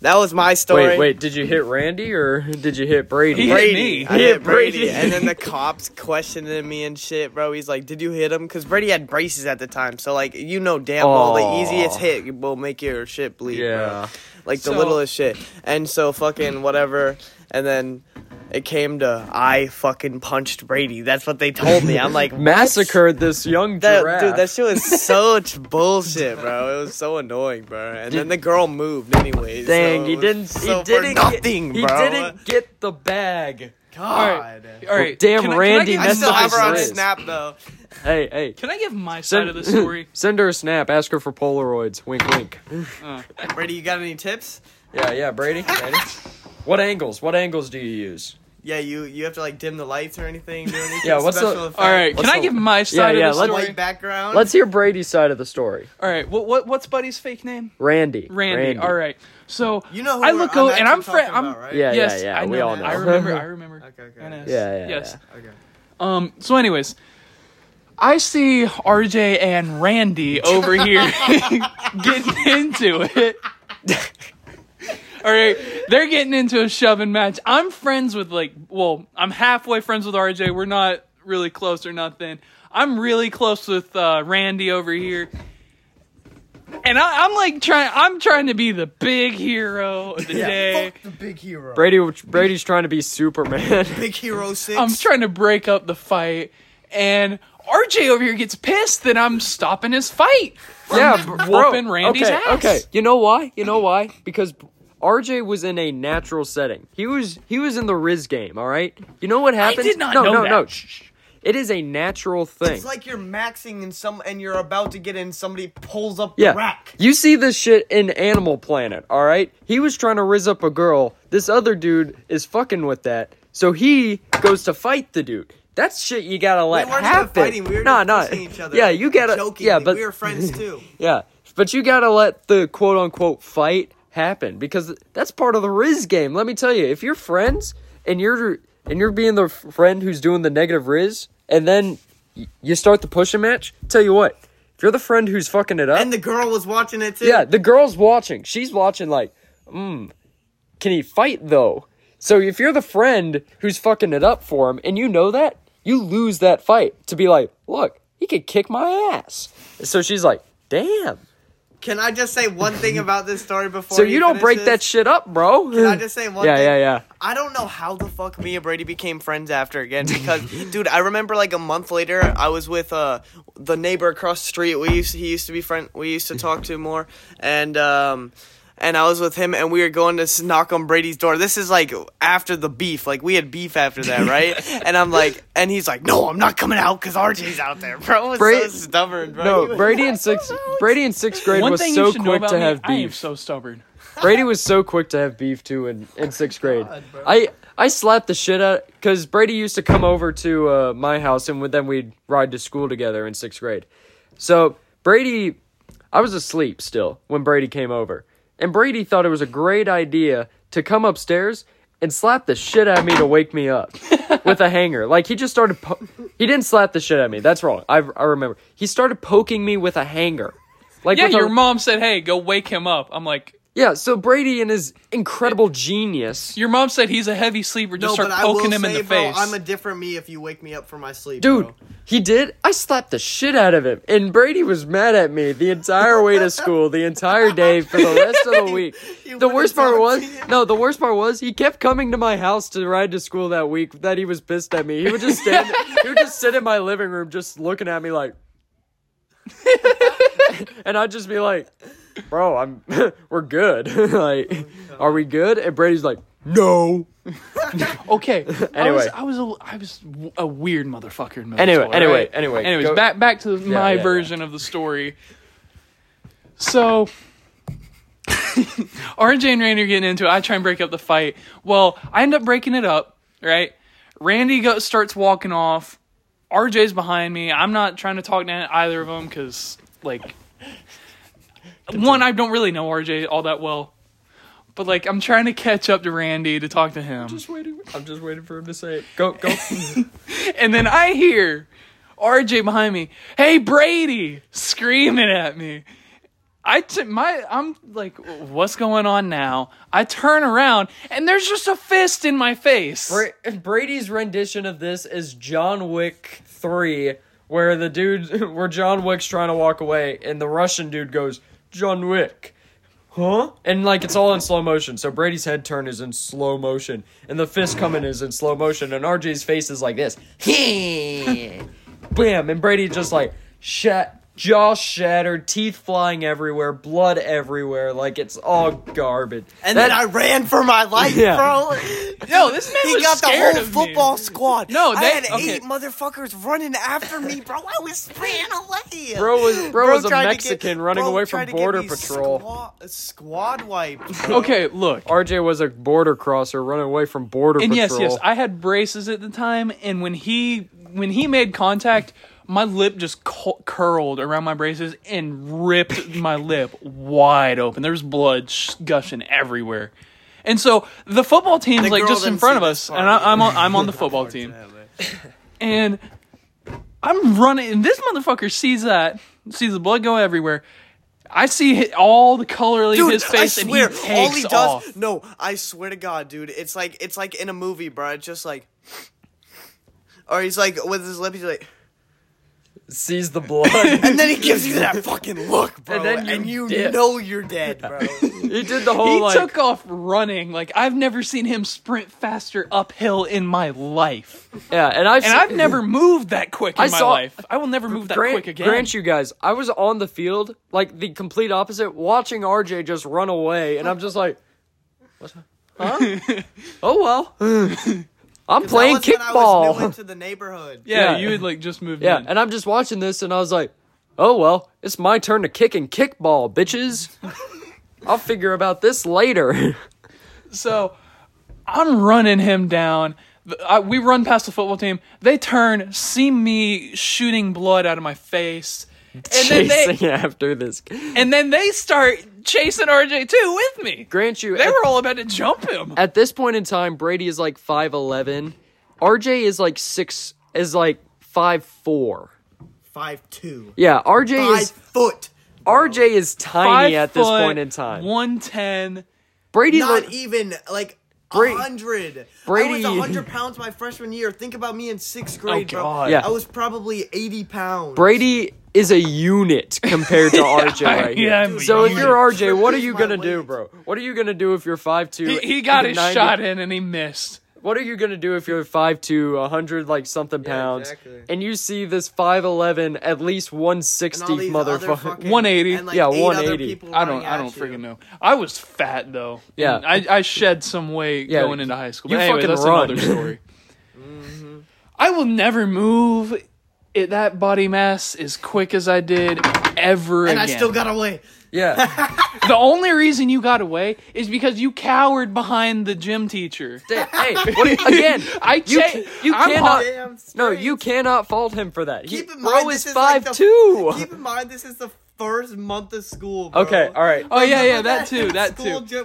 That was my story. Wait, did you hit Randy or did you hit Brady? He hit me. I hit Brady. And then the cops questioned me and shit, bro. He's like, did you hit him? Because Brady had braces at the time. So, damn well, the easiest hit will make your shit bleed, bro. The littlest shit. And so, fucking whatever. And then... It came to I fucking punched Brady. That's what they told me. I'm like... Massacred this young giraffe. Dude, that shit was such bullshit, bro. It was so annoying, bro. And then the girl moved anyways. Dang, he didn't get the bag. God. All right. Damn, Randy messed up his wrist. I still have her on Snap, though. Hey. Can I give my side of the story? Send her a snap. Ask her for Polaroids. Wink, wink. Brady, you got any tips? Yeah, Brady. What angles do you use? Yeah, you have to dim the lights or anything. Do anything yeah, what's special the? Effect? All right, I give my side of the story? Background. Let's hear Brady's side of the story. All right, what's Buddy's fake name? Randy. All right, so who I look over and I'm friend. Right? Yeah. We all know. I remember. Okay. Yeah. Okay. So, anyways, I see RJ and Randy over here getting into it. All right, they're getting into a shoving match. I'm friends with, I'm halfway friends with RJ. We're not really close or nothing. I'm really close with Randy over here. And I'm trying to be the big hero of the day. Fuck the big hero. Brady's trying to be Superman. Big Hero 6. I'm trying to break up the fight, and RJ over here gets pissed that I'm stopping his fight. Yeah, whooping Randy's ass. Okay, you know why? Because... RJ was in a natural setting. He was in the Riz game, all right? You know what happens? I did not know that. No. Shh. It is a natural thing. It's like you're maxing and you're about to get in, somebody pulls up the rack. You see this shit in Animal Planet, all right? He was trying to Riz up a girl. This other dude is fucking with that. So he goes to fight the dude. That's shit you gotta let happen. We weren't fighting. We were just pushing each other. Yeah, you gotta. Joking. Yeah, but we were friends too. Yeah, but you gotta let the quote unquote fight happen because that's part of the Riz game. Let me tell you, if you're friends and you're being the friend who's doing the negative Riz, and then you start the pushing match. Tell you what, if you're the friend who's fucking it up, and the girl was watching it too. Yeah, the girl's watching. She's watching like, can he fight though? So if you're the friend who's fucking it up for him, and you know that, you lose that fight to be like, look, he could kick my ass. So she's like, damn. Can I just say one thing about this story before so you don't break this? That shit up, bro. Can I just say one thing? Yeah. I don't know how the fuck me and Brady became friends after again because, dude, I remember like a month later I was with the neighbor across the street. We used to talk to more, and I was with him, and we were going to knock on Brady's door. This is, like, after the beef. Like, we had beef after that, right? And I'm like, and he's like, no, I'm not coming out because RJ's out there, bro. I was so stubborn, bro. No, Brady in sixth grade was so quick to have beef. I am so stubborn. Brady was so quick to have beef, too, in sixth grade. God, I slapped the shit out, because Brady used to come over to my house, and then we'd ride to school together in sixth grade. So, I was asleep still when Brady came over. And Brady thought it was a great idea to come upstairs and slap the shit at me to wake me up with a hanger. Like, he just started... he didn't slap the shit at me. That's wrong. I remember. He started poking me with a hanger. Like, yeah, your mom said, hey, go wake him up. I'm like... Yeah, so Brady and his incredible genius... Your mom said he's a heavy sleeper. Just start poking him in the face. I'm a different me if you wake me up from my sleep, dude, bro. He did. I slapped the shit out of him. And Brady was mad at me the entire way to school, the entire day, for the rest of the week. The worst part was he kept coming to my house to ride to school that week that he was pissed at me. He would just sit in my living room just looking at me like... and I'd just be like... Bro, we're good. Like, are we good? And Brady's like, no. Okay. Anyway, I was a weird motherfucker in middle school. Anyways, back to my version of the story. So, RJ and Randy are getting into it. I try and break up the fight. Well, I end up breaking it up. Right? Randy starts walking off. RJ's behind me. I'm not trying to talk to either of them because, like. One, I don't really know RJ all that well, but like I'm trying to catch up to Randy to talk to him. I'm just waiting for him to say it. Go. And then I hear RJ behind me, "Hey Brady!" screaming at me. I'm like, what's going on now? I turn around, and there's just a fist in my face. Brady's rendition of this is John Wick 3, where John Wick's trying to walk away, and the Russian dude goes, John Wick. Huh? And, like, it's all in slow motion. So Brady's head turn is in slow motion. And the fist coming is in slow motion. And RJ's face is like this. Bam. And Brady just, like, jaw shattered, teeth flying everywhere, blood everywhere. Like, it's all garbage. And then I ran for my life, bro. No, this man was scared of me. He got the whole football squad. No, I had eight motherfuckers running after me, bro. I was ran away. Bro was a Mexican running away from Border Patrol. Squad wiped. Bro. Okay, look. RJ was a border crosser running away from Border Patrol. Yes, I had braces at the time, and when he made contact, my lip just curled around my braces and ripped my lip wide open. There was blood gushing everywhere. And so the football team's like just in front of us, and I'm on the football team. And I'm running, and this motherfucker sees the blood go everywhere. I see all the color leave his face, and he takes off. No, I swear to God, dude, it's like in a movie, bro. It's just like, or he's like with his lip, he's like. Sees the blood. And then he gives you that fucking look, bro. And you know you're dead, bro. He did the whole, He took off running. Like, I've never seen him sprint faster uphill in my life. Yeah, I've never moved that quick in my life. I will never move that quick again. Grant you guys, I was on the field, like, the complete opposite, watching RJ just run away. And I'm just like, what? Huh? Oh, well. I'm playing kickball. I was new into the neighborhood. Yeah, you had like just moved in. Yeah, and I'm just watching this, and I was like, "Oh well, it's my turn to kick and kickball, bitches." I'll figure about this later. So, I'm running him down. We run past the football team. They turn, see me shooting blood out of my face, and chasing then they, after this. And then they start chasing RJ too with me. Grant you, they were all about to jump him. At this point in time, Brady is like 5'11". RJ is like 5'4". 5'2". Yeah, RJ is 5 foot. RJ is tiny at this point in time. 110. Brady not even like 100. Brady. I was 100 pounds my freshman year. Think about me in 6th grade, bro. Yeah. I was probably 80 pounds. Brady is a unit compared to RJ right here. Yeah, so if you're RJ, what are you going to do, bro? What are you going to do if you're 5'2"? He got his 90? Shot in and he missed. What are you going to do if you're 5'2", 100 like something pounds, exactly. And you see this 5'11", at least 160 motherfucker, 180, and, like, 180. I don't freaking know. I was fat though. Yeah, I shed some weight going into high school. But anyway, that's another story. Mm-hmm. I will never move that body mass as quick as I did ever again. And I still got away. Yeah. The only reason you got away is because you cowered behind the gym teacher. Hey, again, you cannot fault him for that. Bro is 5'2". Keep in mind, this is the first month of school, bro. Okay, all right. Oh, yeah, that too.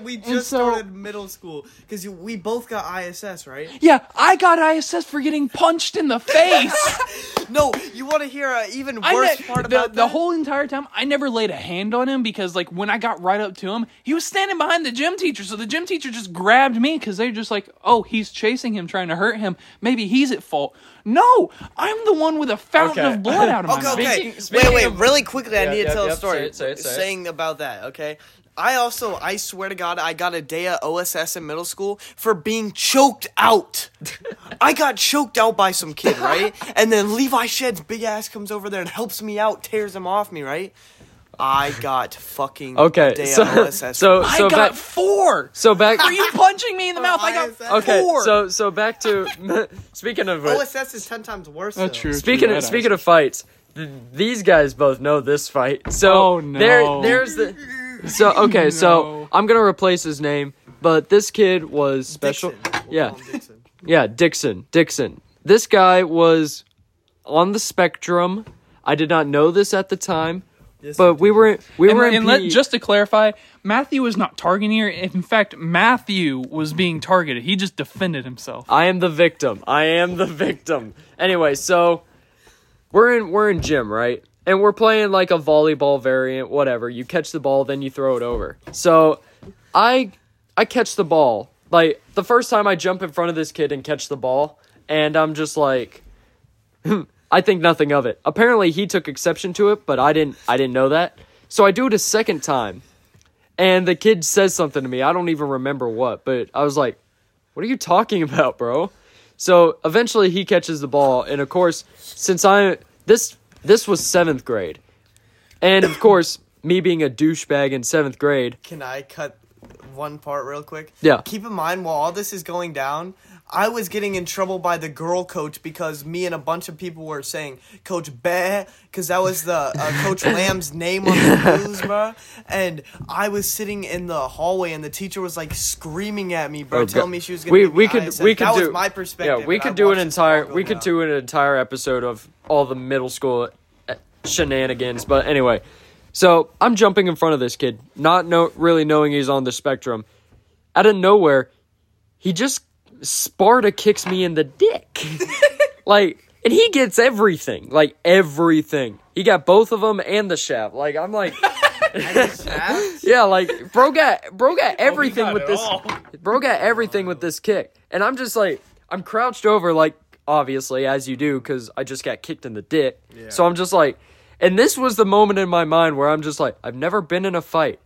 We just started middle school because we both got ISS, right? Yeah, I got ISS for getting punched in the face. No, you want to hear an even worse part about that? The whole entire time, I never laid a hand on him because, like, when I got right up to him, he was standing behind the gym teacher. So the gym teacher just grabbed me because they were just like, oh, he's chasing him, trying to hurt him. Maybe he's at fault. No, I'm the one with a fountain of blood out of my mouth. Wait, really quickly, I need to tell a story. Say it. Saying about that, okay? I swear to God, I got a day of OSS in middle school for being choked out. I got choked out by some kid, right? And then Levi Shedd's big ass comes over there and helps me out, tears him off me, right? I got fucking day of OSS. I got 4. So back. Were you punching me in the mouth? I got 4. So back to speaking of OSS is 10 times worse. That's true. Speaking of fights, these guys both know this fight. So there's the. So, okay, so I'm going to replace his name, but this kid was special. Dixon. Dixon. Yeah, Dixon. This guy was on the spectrum. I did not know this at the time, but we were in PE. Just to clarify, Matthew was not targeting her. In fact, Matthew was being targeted. He just defended himself. I am the victim. Anyway, so we're in gym, right? And we're playing, like, a volleyball variant, whatever. You catch the ball, then you throw it over. So, I catch the ball. Like, the first time I jump in front of this kid and catch the ball, and I'm just like, I think nothing of it. Apparently, he took exception to it, but I didn't know that. So, I do it a second time, and the kid says something to me. I don't even remember what, but I was like, what are you talking about, bro? So, eventually, he catches the ball, and, of course, since this was 7th grade. And, of course, me being a douchebag in 7th grade. Can I cut one part real quick? Yeah. Keep in mind, while all this is going down, I was getting in trouble by the girl coach because me and a bunch of people were saying, Coach Beh, because that was the Coach Lamb's name on the news, bro. And I was sitting in the hallway, and the teacher was, like, screaming at me, bro, telling me she was going to give me ISS. That was my perspective. Yeah, we could do an entire episode of all the middle school shenanigans. But anyway, so I'm jumping in front of this kid, not really knowing he's on the spectrum. Out of nowhere, he just Sparta kicks me in the dick. Like, and he gets everything. Like, everything. He got both of them and the shaft. Like, I'm like... Yeah, like, bro got everything with this... Bro got everything with this kick. And I'm just like, I'm crouched over, like, obviously, as you do, because I just got kicked in the dick. Yeah. So I'm just like... And this was the moment in my mind where I'm just like, I've never been in a fight.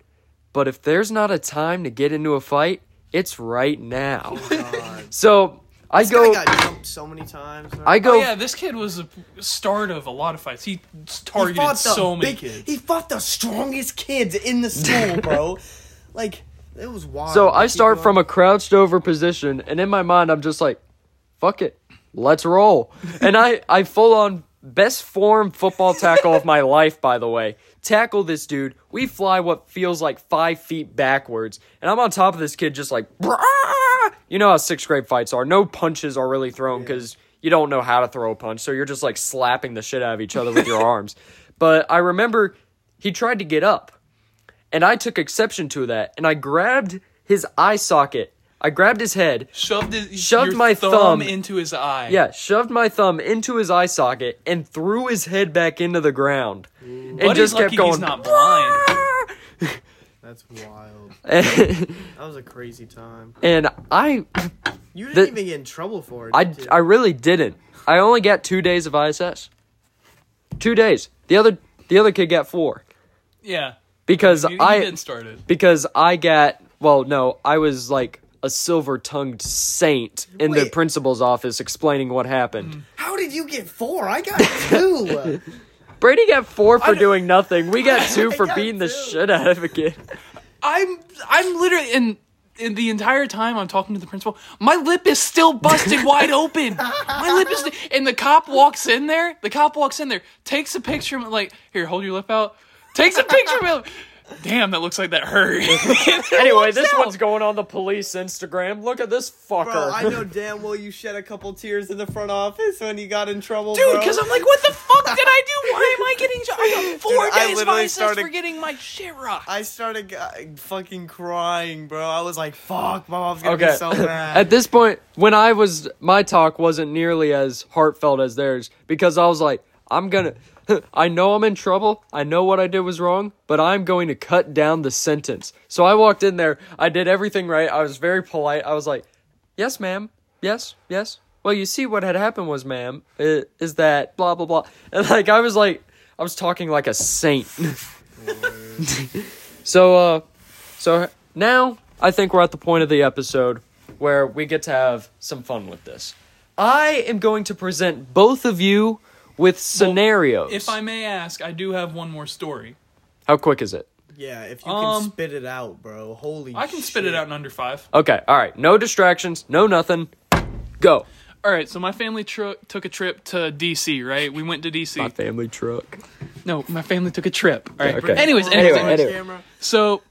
But if there's not a time to get into a fight, it's right now. Oh, so I this go. Guy got jumped so many times. Right? I go. Oh, yeah, this kid was the start of a lot of fights. He targeted so many kids. He fought the strongest kids in the school, bro. Like, it was wild. So I start from a crouched over position, and in my mind, I'm just like, "Fuck it, let's roll." And I full on best form football tackle of my life, by the way. Tackle this dude. We fly what feels like 5 feet backwards, and I'm on top of this kid, just like, brah! You know how sixth grade fights are. No punches are really thrown because you don't know how to throw a punch. So you're just like slapping the shit out of each other with your arms. But I remember he tried to get up and I took exception to that. And I grabbed his eye socket. I grabbed his head, shoved my thumb into his eye. Yeah, shoved my thumb into his eye socket and threw his head back into the ground. Ooh. And just kept going. He's not blind. That's wild. That was a crazy time. And you didn't even get in trouble for it. I really didn't. I only got 2 days of ISS. 2 days. The other kid got 4. Yeah. Because I didn't start it. Because I got I was like a silver-tongued saint in the principal's office explaining what happened. How did you get 4? I got 2. Brady got 4 for doing nothing. We got 2 for beating the shit out of a kid. I'm literally in the entire time I'm talking to the principal, my lip is still busted wide open. My lip is and the cop walks in there, takes a picture of like, here, hold your lip out. Takes a picture of him. Damn, that looks like that hurt. Anyway, this one's going on the police Instagram. Look at this fucker. Bro, I know damn well you shed a couple tears in the front office when you got in trouble, dude, because I'm like, what the fuck did I do? Why am I getting... I got 4 days of ISIS for getting my shit rocked. I started fucking crying, bro. I was like, fuck, my mom's gonna be so mad. At this point, when I was... My talk wasn't nearly as heartfelt as theirs because I was like, I know I'm in trouble. I know what I did was wrong, but I'm going to cut down the sentence. So I walked in there. I did everything right. I was very polite. I was like, yes, ma'am. Yes, yes. Well, you see what had happened was, ma'am, is that blah, blah, blah. And like, I was talking like a saint. So now I think we're at the point of the episode where we get to have some fun with this. I am going to present both of you with scenarios. Well, if I may ask, I do have one more story. How quick is it? Yeah, if you can spit it out, bro. Holy shit. I can spit it out in under 5. Okay, all right. No distractions, no nothing. Go. All right, so my family took a trip to D.C., right? We went to D.C. My family truck. No, my family took a trip. All right. Okay. Anyways. So.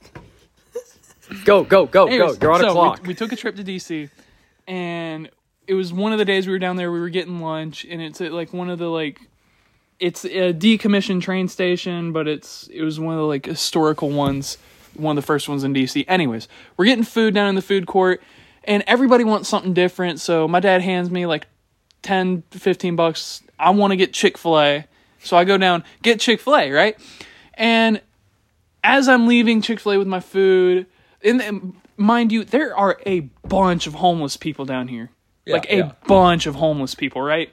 Go. Anyways, go. You're on a clock. We took a trip to D.C., and... It was one of the days we were down there, we were getting lunch, and it's at, like, one of the, like, it's a decommissioned train station, but it was one of the, like, historical ones, one of the first ones in D.C. Anyways, we're getting food down in the food court, and everybody wants something different, so my dad hands me, like, $10 to $15. I want to get Chick-fil-A, so I go down, get Chick-fil-A, right? And as I'm leaving Chick-fil-A with my food, and mind you, there are a bunch of homeless people down here. Bunch of homeless people, right?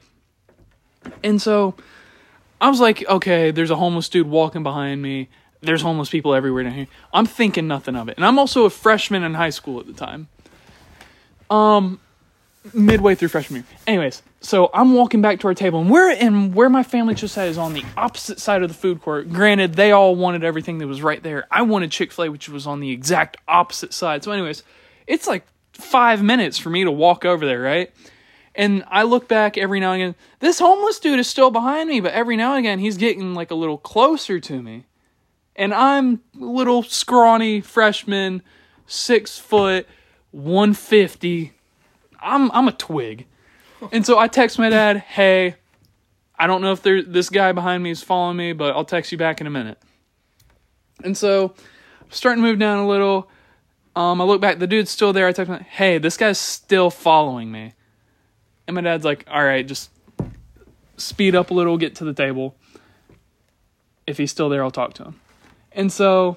And so I was like, okay, there's a homeless dude walking behind me. There's homeless people everywhere down here. I'm thinking nothing of it. And I'm also a freshman in high school at the time. Midway through freshman year. Anyways, so I'm walking back to our table. And where my family just sat is on the opposite side of the food court. Granted, they all wanted everything that was right there. I wanted Chick-fil-A, which was on the exact opposite side. So anyways, it's like 5 minutes for me to walk over there, right? And I look back every now and again. This homeless dude is still behind me, but every now and again he's getting like a little closer to me. And I'm a little scrawny freshman, 6 foot, 150. I'm a twig. And so I text my dad, hey, I don't know if this guy behind me is following me, but I'll text you back in a minute. And so I'm starting to move down a little. I look back, the dude's still there. I text him, hey, this guy's still following me. And my dad's like, all right, just speed up a little, get to the table. If he's still there, I'll talk to him. And so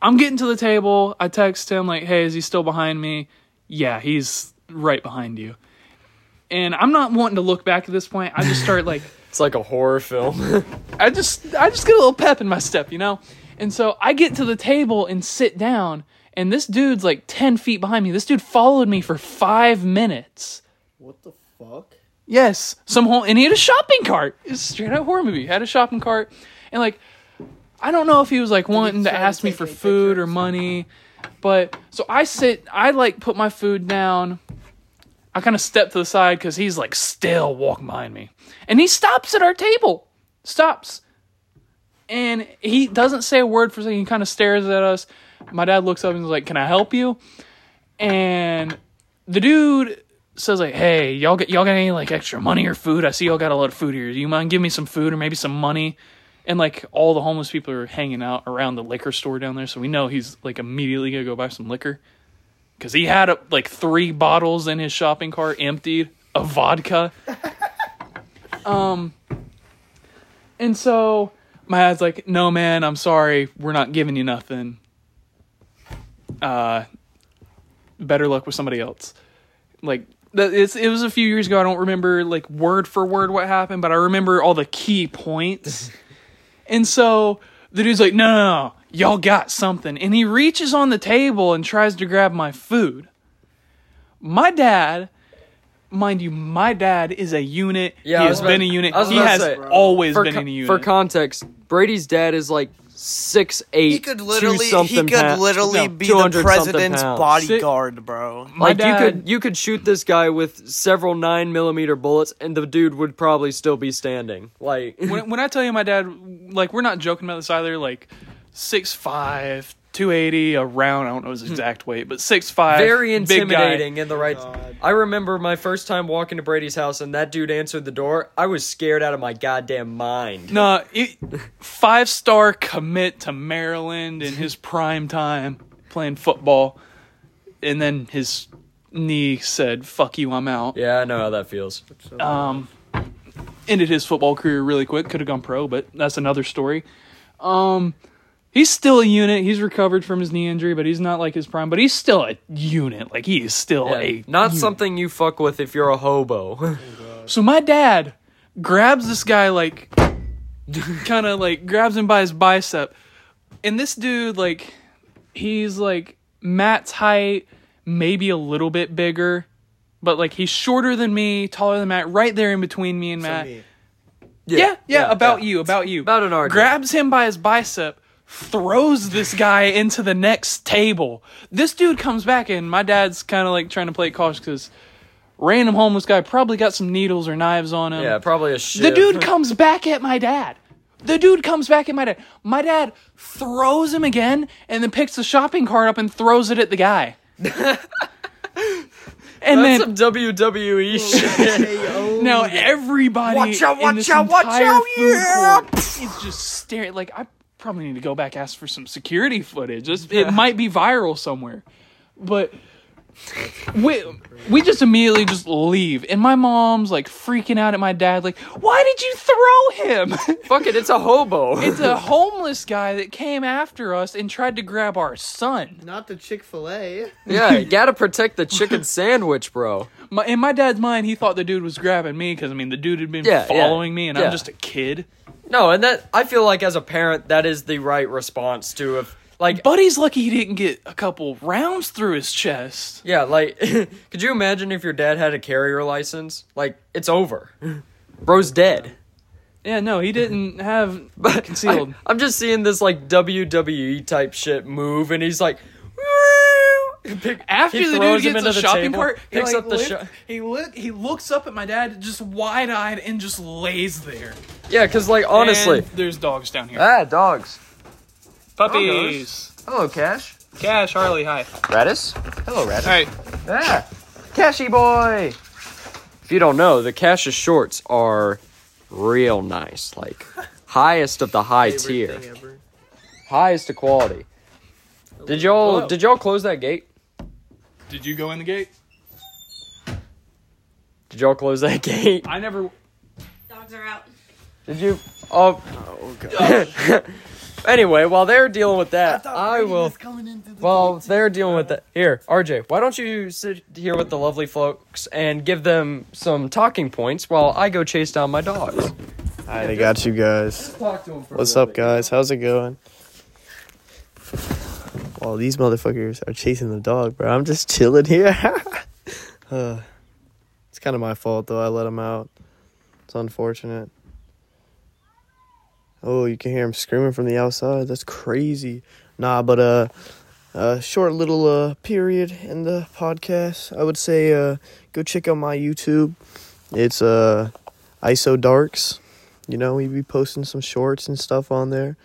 I'm getting to the table. I text him like, hey, is he still behind me? Yeah, he's right behind you. And I'm not wanting to look back at this point. I just start like... It's like a horror film. I just get a little pep in my step, you know? And so I get to the table and sit down. And this dude's like 10 feet behind me. This dude followed me for 5 minutes. What the fuck? Yes. And he had a shopping cart. It's straight out horror movie. He had a shopping cart. And like, I don't know if he was like wanting to ask me for food or money. But so I like put my food down. I kind of step to the side because he's like still walking behind me. And he stops at our table. Stops. And he doesn't say a word for a second. He kind of stares at us. My dad looks up and is like, can I help you? And the dude says, like, hey, y'all got any, like, extra money or food? I see y'all got a lot of food here. Do you mind giving me some food or maybe some money? And, like, all the homeless people are hanging out around the liquor store down there, so we know he's, like, immediately going to go buy some liquor. Because he had, like, 3 bottles in his shopping cart emptied of vodka. And so my dad's like, no, man, I'm sorry. We're not giving you nothing. Better luck with somebody else. Like, it was a few years ago. I don't remember, like, word for word what happened, but I remember all the key points. And so the dude's like, no, y'all got something. And he reaches on the table and tries to grab my food. My dad, mind you, my dad is a unit. Yeah, he has been a unit. He has always been in a unit. For context, Brady's dad is like 6'8". He could literally be the president's bodyguard, bro. Like, you could shoot this guy with several 9mm bullets, and the dude would probably still be standing. Like, when I tell you my dad, like, we're not joking about this either. Like, 6'5", 280 around, I don't know his exact weight, but 6'5", very intimidating, big guy. In the right. God. I remember my first time walking to Brady's house and that dude answered the door. I was scared out of my goddamn mind. No, 5-star commit to Maryland in his prime time playing football, and then his knee said, "Fuck you, I'm out." Yeah, I know how that feels. Ended his football career really quick. Could have gone pro, but that's another story. He's still a unit. He's recovered from his knee injury, but he's not like his prime. But he's still a unit. Like, he is still a not unit. Something you fuck with if you're a hobo. Oh, so my dad grabs this guy, like, kind of, like, grabs him by his bicep. And this dude, like, he's, like, Matt's height, maybe a little bit bigger. But, like, he's shorter than me, taller than Matt, right there in between me and Matt. So me. About you. About an argument. Grabs him by his bicep. Throws this guy into the next table. This dude comes back, and my dad's kind of like trying to play it cautious because random homeless guy probably got some needles or knives on him. Yeah, probably a shit. The dude comes back at my dad. My dad throws him again and then picks the shopping cart up and throws it at the guy. And that's then some WWE shit. Now everybody watch out, yeah! It's just staring. Like, I probably need to go back ask for some security footage. It might be viral somewhere. But we just immediately just leave. And my mom's, like, freaking out at my dad. Like, why did you throw him? Fuck it, it's a hobo. It's a homeless guy that came after us and tried to grab our son. Not the Chick-fil-A. Yeah, you gotta protect the chicken sandwich, bro. In my dad's mind, he thought the dude was grabbing me because, I mean, the dude had been following me, and I'm just a kid. No, and that, I feel like as a parent, that is the right response to if, like... Buddy's lucky he didn't get a couple rounds through his chest. Yeah, like, could you imagine if your dad had a carrier license? Like, it's over. Bro's dead. Yeah, no, he didn't have concealed. I'm just seeing this, like, WWE type shit move, and he's like... After the dude gets the shopping cart, he looks up at my dad just wide-eyed and just lays there. Yeah, because, like, honestly... And there's dogs down here. Ah, dogs. Puppies. Doggos. Hello, Cash. Cash, Harley, hi. Radis? Hello, Radis. Hi. Ah, Cashy boy! If you don't know, the Cash's shorts are real nice. Like, highest of the high tier. Highest of quality. Did y'all close that gate? Did you go in the gate? Did y'all close that gate? I never... Dogs are out. Did you... Oh God. Anyway, while they're dealing with that, I will... Here, RJ, why don't you sit here with the lovely folks and give them some talking points while I go chase down my dogs. Hi, I got you guys. What's up, guys? How's it going? Well, these motherfuckers are chasing the dog, bro. I'm just chilling here. It's kind of my fault, though. I let him out. It's unfortunate. Oh, you can hear him screaming from the outside. That's crazy. Nah, but a short little period in the podcast. I would say go check out my YouTube. It's IsoDarks. You know, we be posting some shorts and stuff on there.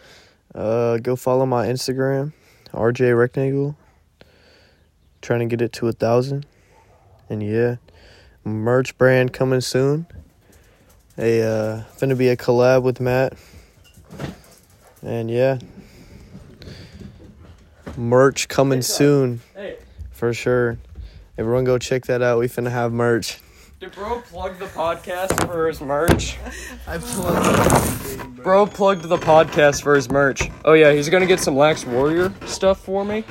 Go follow my Instagram. RJ Rectangle, trying to get it to 1,000. And yeah, merch brand coming soon. Finna be a collab with Matt. And yeah, merch coming soon. Hey. For sure. Everyone go check that out. We finna have merch. Did bro plug the podcast for his merch? I plugged it. Bro plugged the podcast for his merch. Oh yeah, he's gonna get some Lax Warrior stuff for me.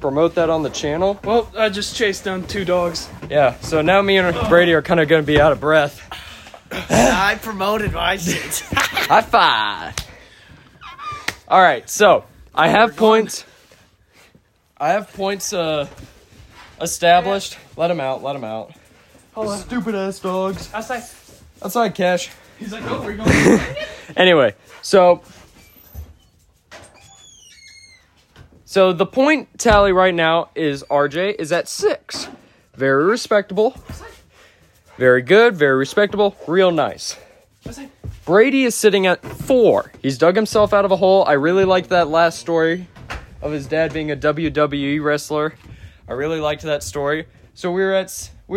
Promote that on the channel. Well, I just chased down two dogs. Yeah, so now me and Brady are kind of gonna be out of breath. I promoted my shit. High five. All right, so I have points. I have points established. Let him out. Let him out. Stupid ass dogs. Outside, Cash. He's like, oh, we're going. Anyway, so the point tally right now is RJ is at 6. Very respectable. Very good. Very respectable. Real nice. Brady is sitting at 4. He's dug himself out of a hole. I really liked that last story of his dad being a WWE wrestler. I really liked that story. So we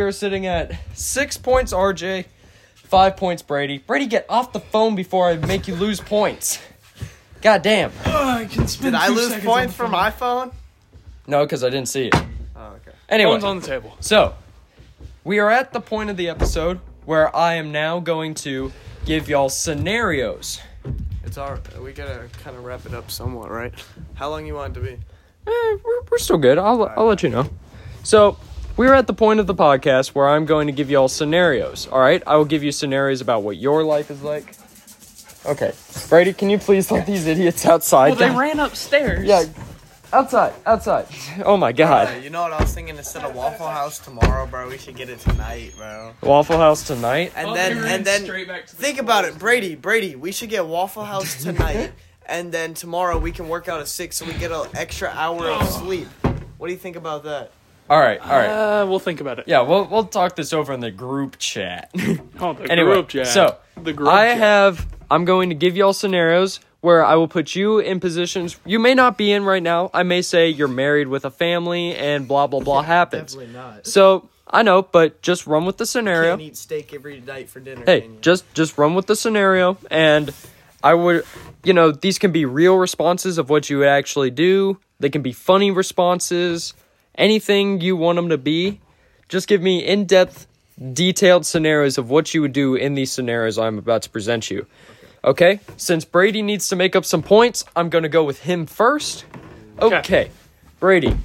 were sitting at 6 points, RJ, 5 points, Brady. Brady, get off the phone before I make you lose points. God damn. Oh, did I lose points for my phone? No, because I didn't see it. Oh, okay. Anyway. Phone's on the table. So, we are at the point of the episode where I am now going to give y'all scenarios. We gotta kind of wrap it up somewhat, right? How long you want it to be? We're still good. I'll let you know. So, we're at the point of the podcast where I'm going to give y'all scenarios, all right? I will give you scenarios about what your life is like. Okay. Brady, can you please let these idiots outside? Well, they ran upstairs. Yeah. Outside. Oh, my God. Yeah, you know what I was thinking? Instead of Waffle House tomorrow, bro, we should get it tonight, bro. Waffle House tonight? And then think about it. Brady, we should get Waffle House tonight. And then tomorrow we can work out at 6 so we get an extra hour of sleep. What do you think about that? All right. We'll think about it. Yeah, we'll talk this over in the group chat. Group chat. So, I'm going to give y'all scenarios where I will put you in positions you may not be in right now. I may say you're married with a family and blah, blah, blah happens. Definitely not. So, I know, but just run with the scenario. You can't eat steak every night for dinner. Hey, just run with the scenario, and I would, these can be real responses of what you would actually do. They can be funny responses. Anything you want them to be, just give me in-depth, detailed scenarios of what you would do in these scenarios I'm about to present you. Okay? Since Brady needs to make up some points, I'm going to go with him first. Okay. Brady,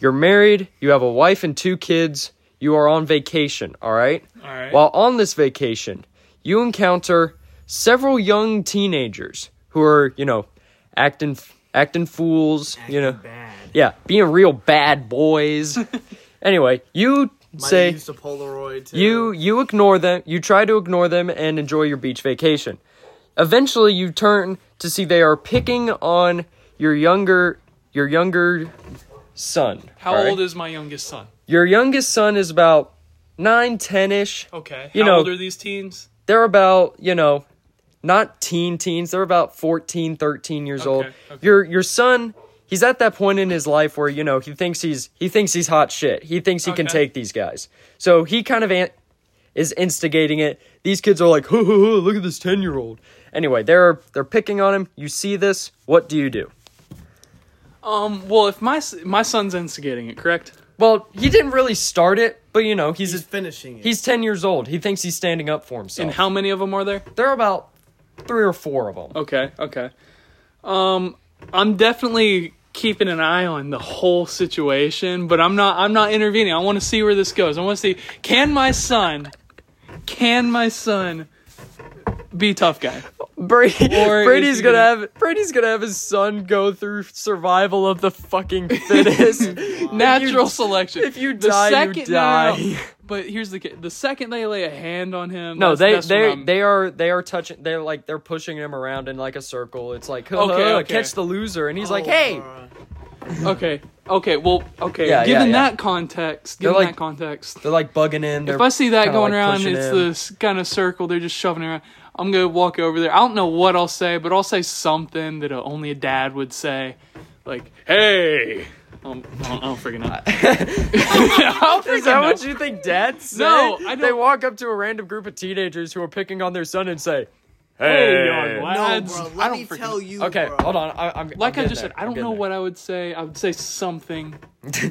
you're married. You have a wife and 2 kids. You are on vacation, all right? All right. While on this vacation, you encounter several young teenagers who are, acting fools, bad. Yeah, being real bad boys. Anyway, you say used a Polaroid too. You ignore them. You try to ignore them and enjoy your beach vacation. Eventually, you turn to see they are picking on your younger son. How old is my youngest son? Your youngest son is about 9, 10-ish. Okay. How old are these teens? They're about not teens. They're about 14, 13 years old. Okay. Your son, he's at that point in his life where, he thinks he's hot shit. He thinks he can take these guys. So he kind of is instigating it. These kids are like, ho, look at this 10-year-old. Anyway, they're picking on him. You see this. What do you do? Well, if my son's instigating it, correct? Well, he didn't really start it, but, he's finishing it. He's 10 years old. He thinks he's standing up for himself. And how many of them are there? There are about 3 or 4 of them. Okay. I'm definitely keeping an eye on the whole situation, but I'm not intervening. I want to see where this goes. I want to see, can my son be a tough guy? Brady's gonna have his son go through survival of the fucking fittest. Natural selection. If you die, you die. No. But here's the second they lay a hand on him. No, they are touching. They're pushing him around in like a circle. It's like catch the loser, and he's like, hey. Okay. Well, okay. Yeah, Given that context, they're like bugging in. If I see that going around, it's this kind of circle. They're just shoving around. I'm going to walk over there. I don't know what I'll say, but I'll say something that only a dad would say. Like, hey, I don't freaking know. Is that what you think Dad said? No, I don't. They walk up to a random group of teenagers who are picking on their son and say, "Hey, young lads." No, bro, let me tell you. Okay, bro. Hold on. I just said, I don't know what I would say. I would say something that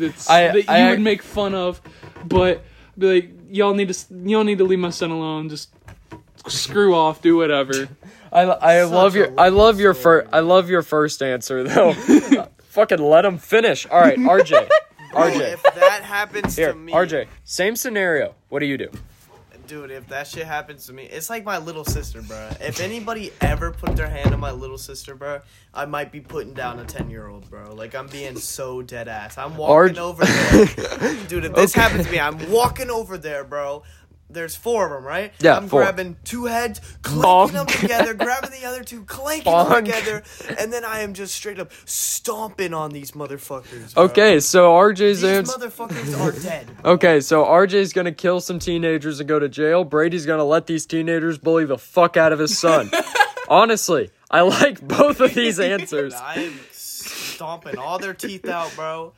you would make fun of, but I'd be like, y'all need to leave my son alone. Just screw off. Do whatever. I love your first answer though. Fucking let him finish. All right, RJ. If that happens to me. RJ, same scenario. What do you do? Dude, if that shit happens to me, it's like my little sister, bro. If anybody ever put their hand on my little sister, bro, I might be putting down a 10-year-old, bro. Like, I'm being so dead ass. I'm walking over there. Dude, if this happens to me, I'm walking over there, bro. There's four of them, right? Yeah, I'm grabbing two heads, clanking them together, grabbing the other two, clanking them together, and then I am just straight up stomping on these motherfuckers, bro. Okay, so RJ's... motherfuckers are dead. Okay, so RJ's gonna kill some teenagers and go to jail. Brady's gonna let these teenagers bully the fuck out of his son. Honestly, I like both of these answers. I am stomping all their teeth out, bro.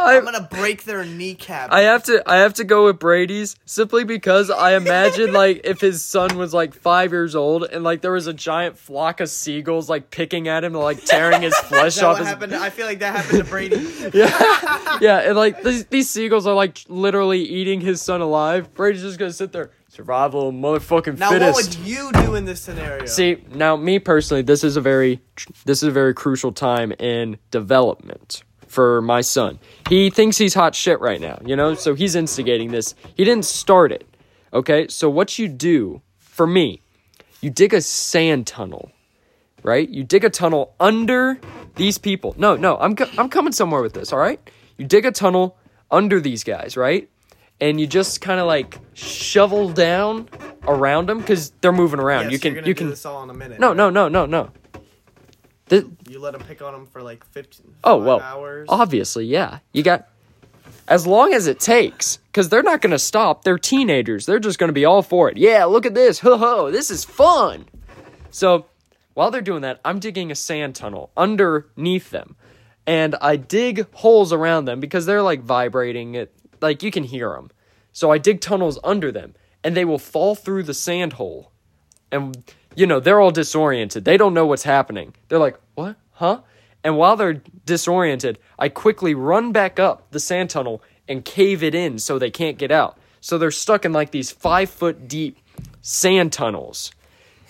I'm gonna break their kneecap. I have to go with Brady's simply because I imagine like if his son was like 5 years old and like there was a giant flock of seagulls like picking at him and like tearing his flesh off. I feel like that happened to Brady. Yeah, and like these seagulls are like literally eating his son alive. Brady's just gonna sit there. Survival, motherfucking now, fittest. Now, what would you do in this scenario? See, now me personally, this is a very crucial time in development for my son. He thinks he's hot shit right now, you know? So he's instigating this. He didn't start it, okay? So what you do, for me, you dig a sand tunnel, right? You dig a tunnel under these people. No, I'm coming somewhere with this, all right? You dig a tunnel under these guys, right? And you just kind of like shovel down around them because they're moving around. Yeah, you're gonna do this all in a minute. No. You let him pick on him for like 15 hours? Obviously, yeah. You got as long as it takes, because they're not going to stop. They're teenagers. They're just going to be all for it. Yeah, look at this. Ho-ho, this is fun. So while they're doing that, I'm digging a sand tunnel underneath them, and I dig holes around them because they're like vibrating. It like you can hear them. So I dig tunnels under them, and they will fall through the sand hole, and you know, they're all disoriented. They don't know what's happening. They're like, what? Huh? And while they're disoriented, I quickly run back up the sand tunnel and cave it in so they can't get out. So they're stuck in like these 5 foot deep sand tunnels.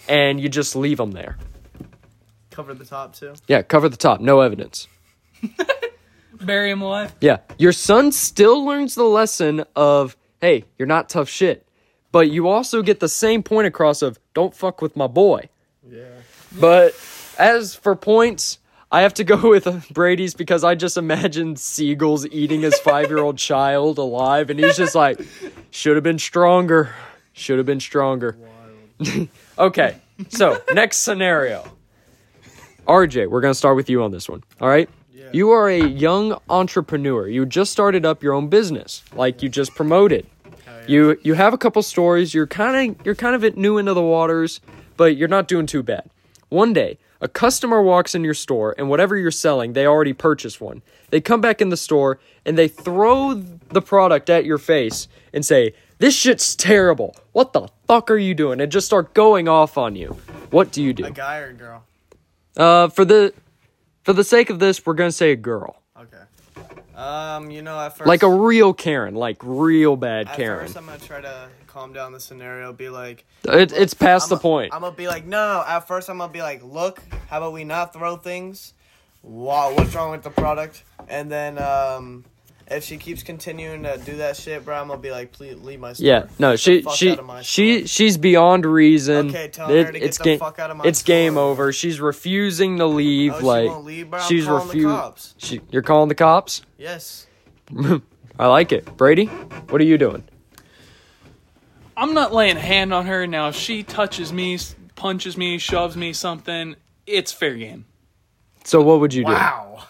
And you just leave them there. Cover the top too? Yeah, cover the top. No evidence. Bury them alive? Yeah. Your son still learns the lesson of, hey, you're not tough shit. But you also get the same point across of, don't fuck with my boy. Yeah. But as for points, I have to go with Brady's because I just imagined seagulls eating his 5-year-old child alive. And he's just like, should have been stronger. Wild. Okay, so next scenario. RJ, we're going to start with you on this one. All right? Yeah. You are a young entrepreneur. You just started up your own business. Like you just promoted. You have a couple stories, you're kind of new into the waters, but you're not doing too bad. One day, a customer walks in your store, and whatever you're selling, they already purchased one. They come back in the store, and they throw the product at your face and say, this shit's terrible. What the fuck are you doing? And just start going off on you. What do you do? A guy or a girl? For the sake of this, we're going to say a girl. Okay. You know, at first... Like a real Karen, like real bad Karen. At first, I'm going to try to calm down the scenario, be like... It's past the point. I'm going to be like, no, at first I'm going to be like, look, how about we not throw things? Wow, what's wrong with the product? And then, if she keeps continuing to do that shit, bro, I'm going to be like, please leave my store. Yeah, no, she's beyond reason. Okay, tell her to get the fuck out of my store. It's game over. She's refusing to leave. Oh, like, she won't leave, bro. I'm calling the cops. You're calling the cops? Yes. I like it. Brady, what are you doing? I'm not laying a hand on her. Now, if she touches me, punches me, shoves me, something, it's fair game. So what would you do? Wow.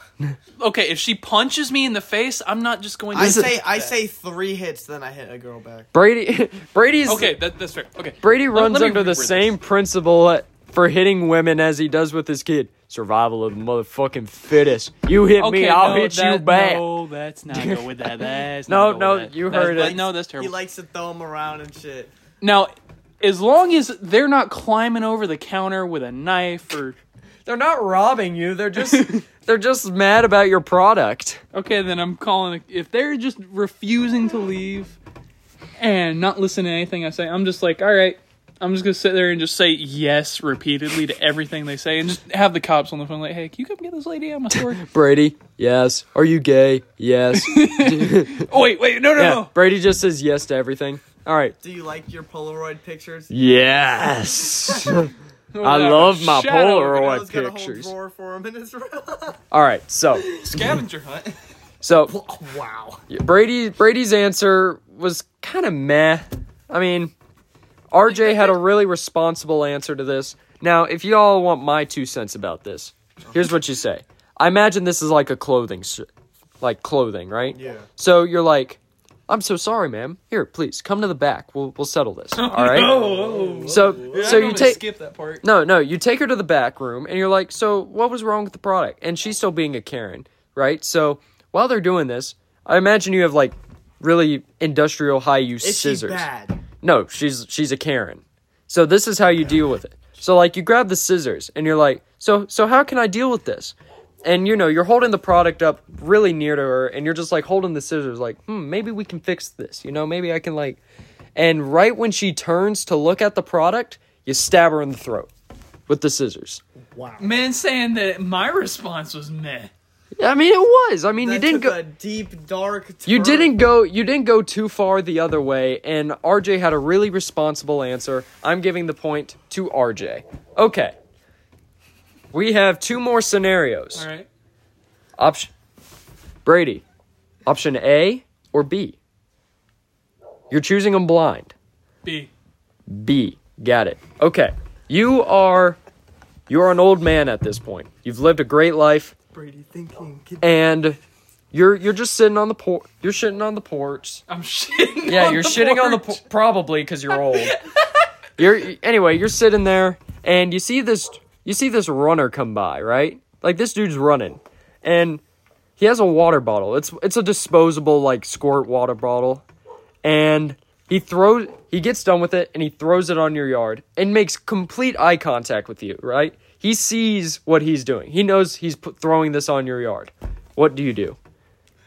Okay, if she punches me in the face, I'm not just going to... I say three hits, then I hit a girl back. Brady's... Okay, that's fair. Okay. Brady runs under the same principle for hitting women as he does with his kid. Survival of the motherfucking fittest. You hit me, I'll hit you back. No, that's not go with that. That's no, you heard it. No, that's terrible. He likes to throw them around and shit. Now, as long as they're not climbing over the counter with a knife or... They're not robbing you. They're just mad about your product. Okay, then I'm calling... If they're just refusing to leave and not listen to anything I say, I'm just like, all right, I'm just going to sit there and just say yes repeatedly to everything they say and just have the cops on the phone like, hey, can you come get this lady out of my store? Brady, yes. Are you gay? Yes. Oh, wait, no. Brady just says yes to everything. All right. Do you like your Polaroid pictures? Yes. I love my Polaroid pictures. Got a whole drawer for him in his room. All right, so scavenger hunt. So wow. Brady's answer was kind of meh. I mean, RJ had a really responsible answer to this. Now, if you all want my 2 cents about this, here's what you say. I imagine this is like a clothing, right? Yeah. So you're like, I'm so sorry, ma'am. Here, please come to the back. We'll settle this. All right. Oh, so you take skip that part. No, you take her to the back room, and you're like, so what was wrong with the product? And she's still being a Karen, right? So while they're doing this, I imagine you have like really industrial high use scissors. Is she bad? No, she's a Karen. So this is how you deal with it. So like you grab the scissors, and you're like, so how can I deal with this? And, you know, you're holding the product up really near to her, and you're just, like, holding the scissors, like, maybe we can fix this, you know? Maybe I can, like... And right when she turns to look at the product, you stab her in the throat with the scissors. Wow. Man saying that my response was meh. I mean, it was. I mean, that you didn't go... a deep, dark turn. You didn't go too far the other way, and RJ had a really responsible answer. I'm giving the point to RJ. Okay. We have two more scenarios. All right. Brady, option A or B? You're choosing them blind. B. Got it. Okay. You're an old man at this point. You've lived a great life. Brady thinking. And you're just sitting on the porch. You're shitting on the porch. I'm shitting. Yeah, you're shitting on the porch probably because you're old. You're sitting there and you see this. You see this runner come by, right? Like, this dude's running. And he has a water bottle. It's a disposable, like, squirt water bottle. And he gets done with it, and he throws it on your yard and makes complete eye contact with you, right? He sees what he's doing. He knows he's throwing this on your yard. What do?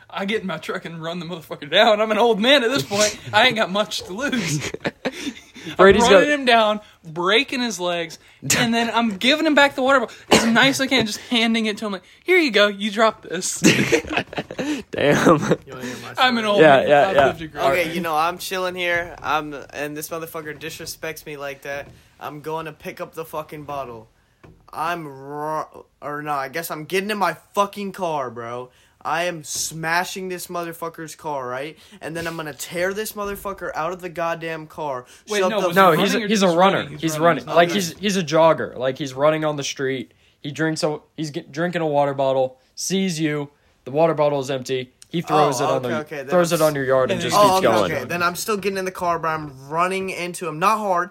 I get in my truck and run the motherfucker down. I'm an old man at this point. I ain't got much to lose. Brady's I'm running him down, breaking his legs, and then I'm giving him back the water bottle as nice as I can, just handing it to him like, here you go, you drop this. Damn. I'm an old man. Yeah. Okay, you know, I'm chilling here, and this motherfucker disrespects me like that. I'm going to pick up the fucking bottle. I guess I'm getting in my fucking car, bro. I am smashing this motherfucker's car, right? And then I'm going to tear this motherfucker out of the goddamn car. Wait, he's a runner. He's running. He's a jogger. Like, he's running on the street. He drinks drinking a water bottle, sees you, the water bottle is empty. He throws it on your yard and just keeps going. Okay. Then I'm still getting in the car, but I'm running into him. Not hard.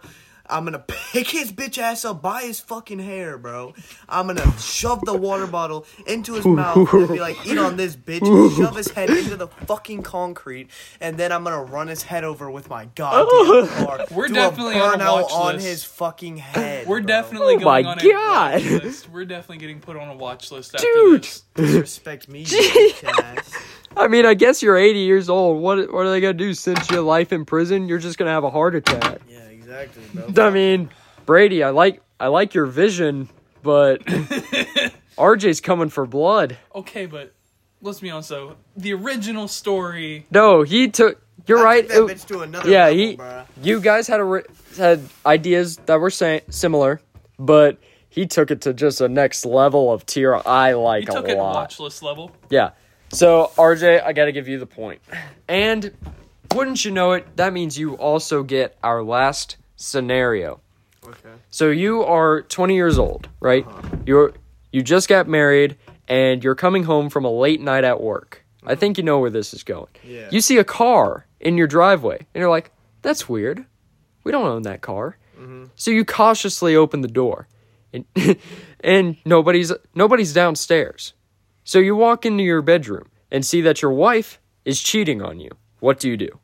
I'm going to pick his bitch ass up by his fucking hair, bro. I'm going to shove the water bottle into his mouth and be like, eat on this, bitch. Shove his head into the fucking concrete. And then I'm going to run his head over with my goddamn car. We're definitely on a watch on list. His fucking head, We're bro. Definitely oh going my on God. A watch list. We're definitely getting put on a watch list after Dude. This. Disrespect me, bitch ass. I mean, I guess you're 80 years old. What are they going to do? Since your life in prison, you're just going to have a heart attack. Yeah. Exactly, bro. I mean, Brady, I like your vision, but RJ's coming for blood. Okay, but let's be honest though. The original story. No, he took. You're right. That bitch to another level, he. Bro. You guys had ideas that were similar, but he took it to just a next level of tier. I like a lot. He took it to watchlist level. Yeah. So RJ, I got to give you the point, and. Wouldn't you know it, that means you also get our last scenario. Okay. So you are 20 years old, right? Uh-huh. You just got married, and you're coming home from a late night at work. I think you know where this is going. Yeah. You see a car in your driveway, and you're like, that's weird. We don't own that car. Mm-hmm. So you cautiously open the door, and nobody's downstairs. So you walk into your bedroom and see that your wife is cheating on you. What do you do?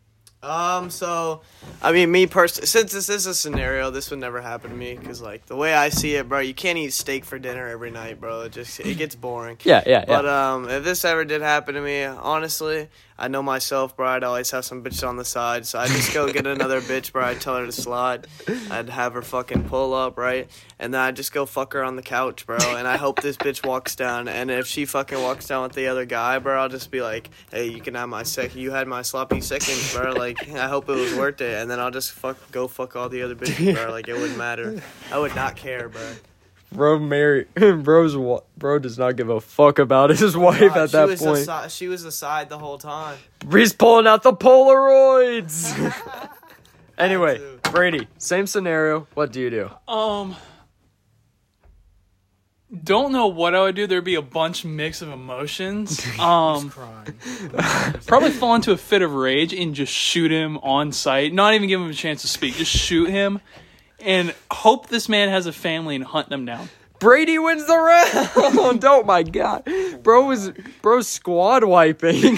So, I mean, me personally, since this is a scenario, this would never happen to me, because, like, the way I see it, bro, you can't eat steak for dinner every night, bro. It gets boring. Yeah. But, if this ever did happen to me, honestly, I know myself, bro, I'd always have some bitches on the side, so I'd just go get another bitch, bro, I'd tell her to slide, I'd have her fucking pull up, right, and then I'd just go fuck her on the couch, bro, and I hope this bitch walks down, and if she fucking walks down with the other guy, bro, I'll just be like, hey, you had my sloppy seconds, bro, like, I hope it was worth it, and then I'll just go fuck all the other bitches, bro, like, it wouldn't matter, I would not care, bro. Bro does not give a fuck about his wife at that point. She was aside the whole time. He's pulling out the Polaroids. Anyway, Brady, same scenario. What do you do? Don't know what I would do. There'd be a mix of emotions. Probably fall into a fit of rage and just shoot him on sight. Not even give him a chance to speak. Just shoot him. And hope this man has a family and hunt them down. Brady wins the round. Oh my god. Bro's squad wiping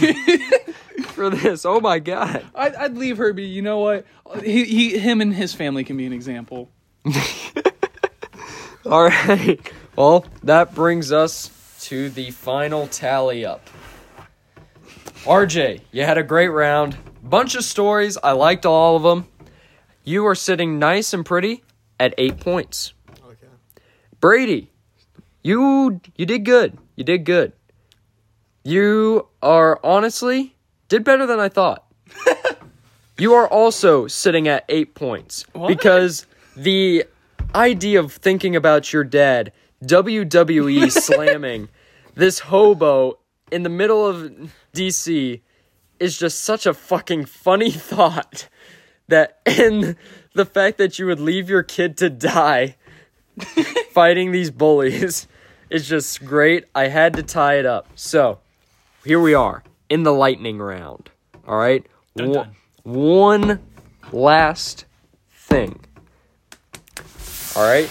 for this. Oh my god. I'd leave Herbie. You know what? Him and his family can be an example. All right. Well, that brings us to the final tally up. RJ, you had a great round. Bunch of stories. I liked all of them. You are sitting nice and pretty at 8 points. Okay. Brady, you did good. You did good. You are honestly did better than I thought. You are also sitting at 8 points. What? Because the idea of thinking about your dad, WWE slamming this hobo in the middle of DC is just such a fucking funny thought. And the fact that you would leave your kid to die fighting these bullies is just great. I had to tie it up. So, here we are in the lightning round. All right? Dun, dun. One last thing. All right?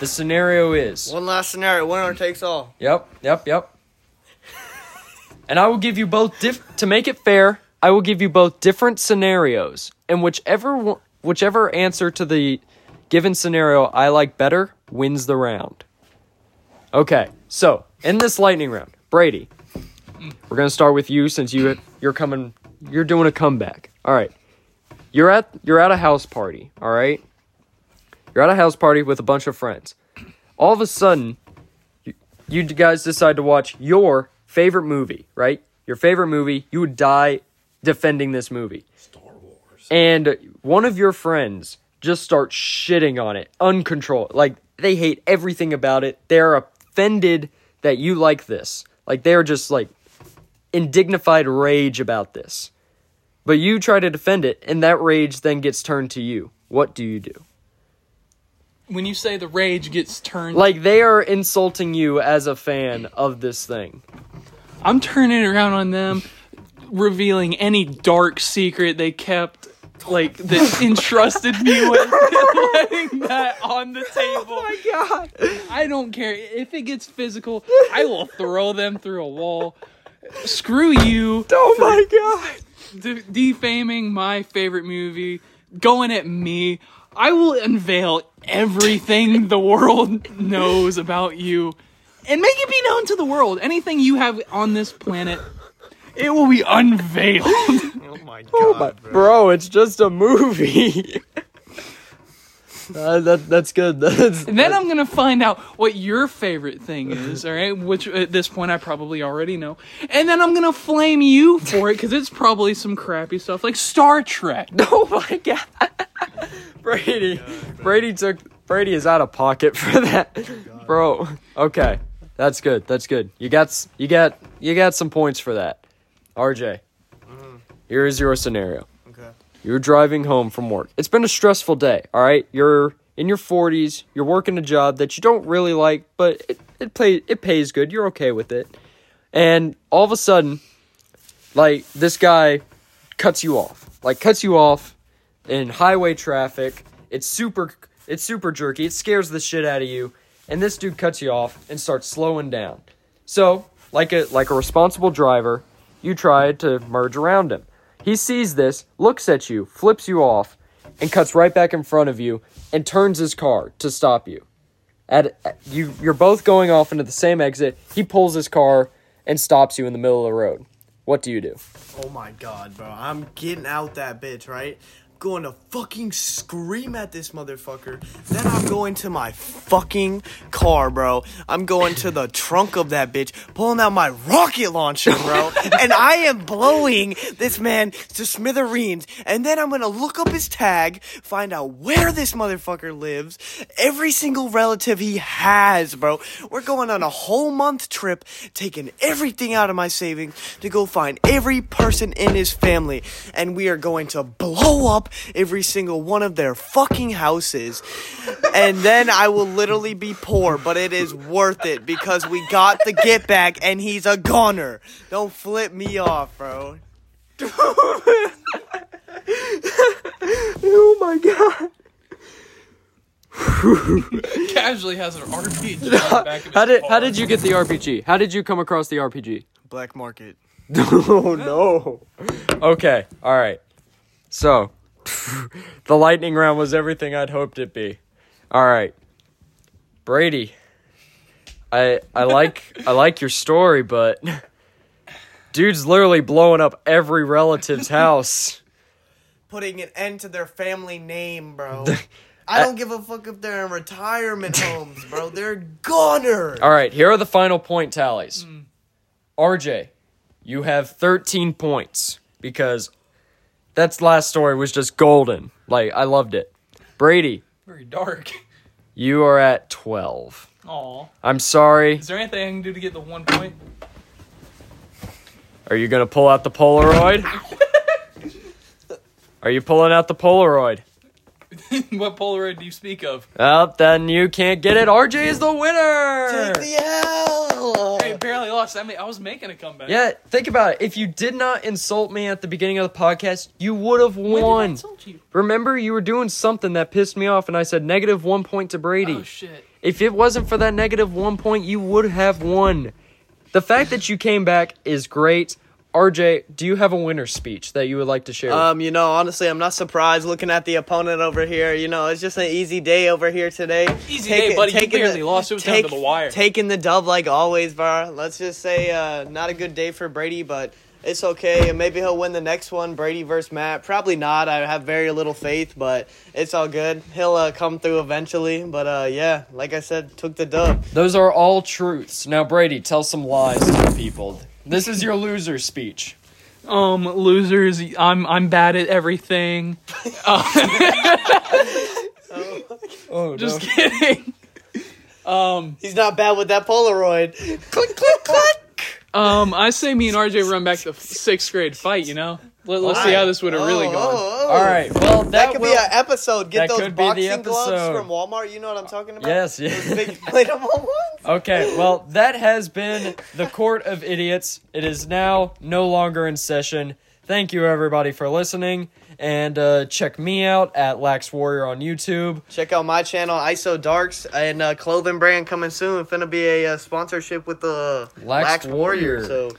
The scenario is... One last scenario. Winner takes all. Yep. And I will give you both... to make it fair, I will give you both different scenarios. And whichever answer to the given scenario I like better wins the round. Okay, so in this lightning round, Brady, we're gonna start with you since you're doing a comeback. All right, you're at a house party. All right, you're at a house party with a bunch of friends. All of a sudden, you guys decide to watch your favorite movie. Right, your favorite movie. You would die defending this movie. And one of your friends just starts shitting on it, uncontrolled. Like, they hate everything about it. They're offended that you like this. Like, they're just, like, in dignified rage about this. But you try to defend it, and that rage then gets turned to you. What do you do? When you say the rage gets turned... Like, they are insulting you as a fan of this thing. I'm turning around on them, revealing any dark secret they kept... Like, that entrusted me with letting that on the table. Oh my god. I don't care. If it gets physical, I will throw them through a wall. Screw you. Oh my god. Defaming my favorite movie, going at me. I will unveil everything the world knows about you and make it be known to the world. Anything you have on this planet, it will be unveiled. Oh my god, bro, it's just a movie. That's good. And then I'm gonna find out what your favorite thing is, all right? Which at this point I probably already know. And then I'm gonna flame you for it because it's probably some crappy stuff like Star Trek. Oh my god, Brady is out of pocket for that, bro. Okay, that's good. That's good. You got some points for that, RJ. Here is your scenario. Okay. You're driving home from work. It's been a stressful day, all right? You're in your 40s. You're working a job that you don't really like, but it pays good. You're okay with it. And all of a sudden, like, this guy cuts you off. Like, cuts you off in highway traffic. It's super jerky. It scares the shit out of you. and this dude cuts you off and starts slowing down. So, like a responsible driver, you try to merge around him. He sees this, looks at you, flips you off, and cuts right back in front of you and turns his car to stop you. You're both going off into the same exit. He pulls his car and stops you in the middle of the road. What do you do? Oh my God, bro. I'm getting out that bitch, right? Going to fucking scream at this motherfucker. Then I'm going to my fucking car, bro. I'm going to the trunk of that bitch, pulling out my rocket launcher, bro. And I am blowing this man to smithereens. And then I'm going to look up his tag, find out where this motherfucker lives, every single relative he has, bro. We're going on a whole month trip, taking everything out of my savings to go find every person in his family. And we are going to blow up every single one of their fucking houses, and then I will literally be poor, but it is worth it because we got the get back and he's a goner. Don't flip me off, bro. Oh my God. Casually has an RPG in the back of his How did you get the RPG? How did you come across the RPG? Black market. Oh no. Okay, all right. So, the lightning round was everything I'd hoped it'd be. All right, Brady, I like your story, but dude's literally blowing up every relative's house, putting an end to their family name, bro. I don't give a fuck if they're in retirement homes, bro. They're goners. All right, here are the final point tallies. RJ, you have 13 points because that last story was just golden. Like, I loved it. Brady. Very dark. You are at 12. Aw. I'm sorry. Is there anything I can do to get the 1 point? Are you going to pull out the Polaroid? Are you pulling out the Polaroid? What Polaroid do you speak of? Well, then you can't get it. RJ is the winner! Take the L! Hey, barely lost. I was making a comeback. Yeah, think about it. If you did not insult me at the beginning of the podcast, you would have won. When did I insult you? Remember, you were doing something that pissed me off, and I said negative 1 point to Brady. Oh, shit. If it wasn't for that negative 1 point, you would have won. The fact that you came back is great. RJ, do you have a winner's speech that you would like to share? You know, honestly, I'm not surprised looking at the opponent over here. You know, it's just an easy day over here today. Easy day, buddy. You barely lost. It was down to the wire. Taking the dub like always, bro. Let's just say not a good day for Brady, but it's okay. And maybe he'll win the next one, Brady versus Matt. Probably not. I have very little faith, but it's all good. He'll come through eventually. But, yeah, like I said, took the dub. Those are all truths. Now, Brady, tell some lies to the people. This is your loser speech. Losers, I'm bad at everything. Oh, just kidding. He's not bad with that Polaroid. Click, click, click. I say me and RJ run back to sixth grade fight, you know? Let's see how this would have really gone. All right. Well, that could be an episode. Get those boxing gloves from Walmart. You know what I'm talking about? Yes. Those big inflatable ones. Okay. Well, that has been the Court of Idiots. It is now no longer in session. Thank you, everybody, for listening. And check me out at Lax Warrior on YouTube. Check out my channel, IsoDarks, and clothing brand coming soon. It's going to be a sponsorship with the Lax Warrior. So.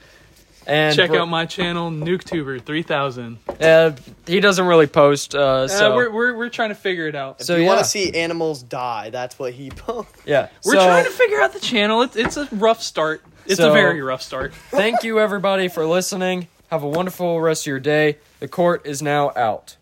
And check out my channel, NukeTuber3000. He doesn't really post, so we're trying to figure it out. So if you want to see animals die, that's what he posts. Yeah, we're trying to figure out the channel. It's a rough start. It's a very rough start. Thank you, everybody, for listening. Have a wonderful rest of your day. The court is now out.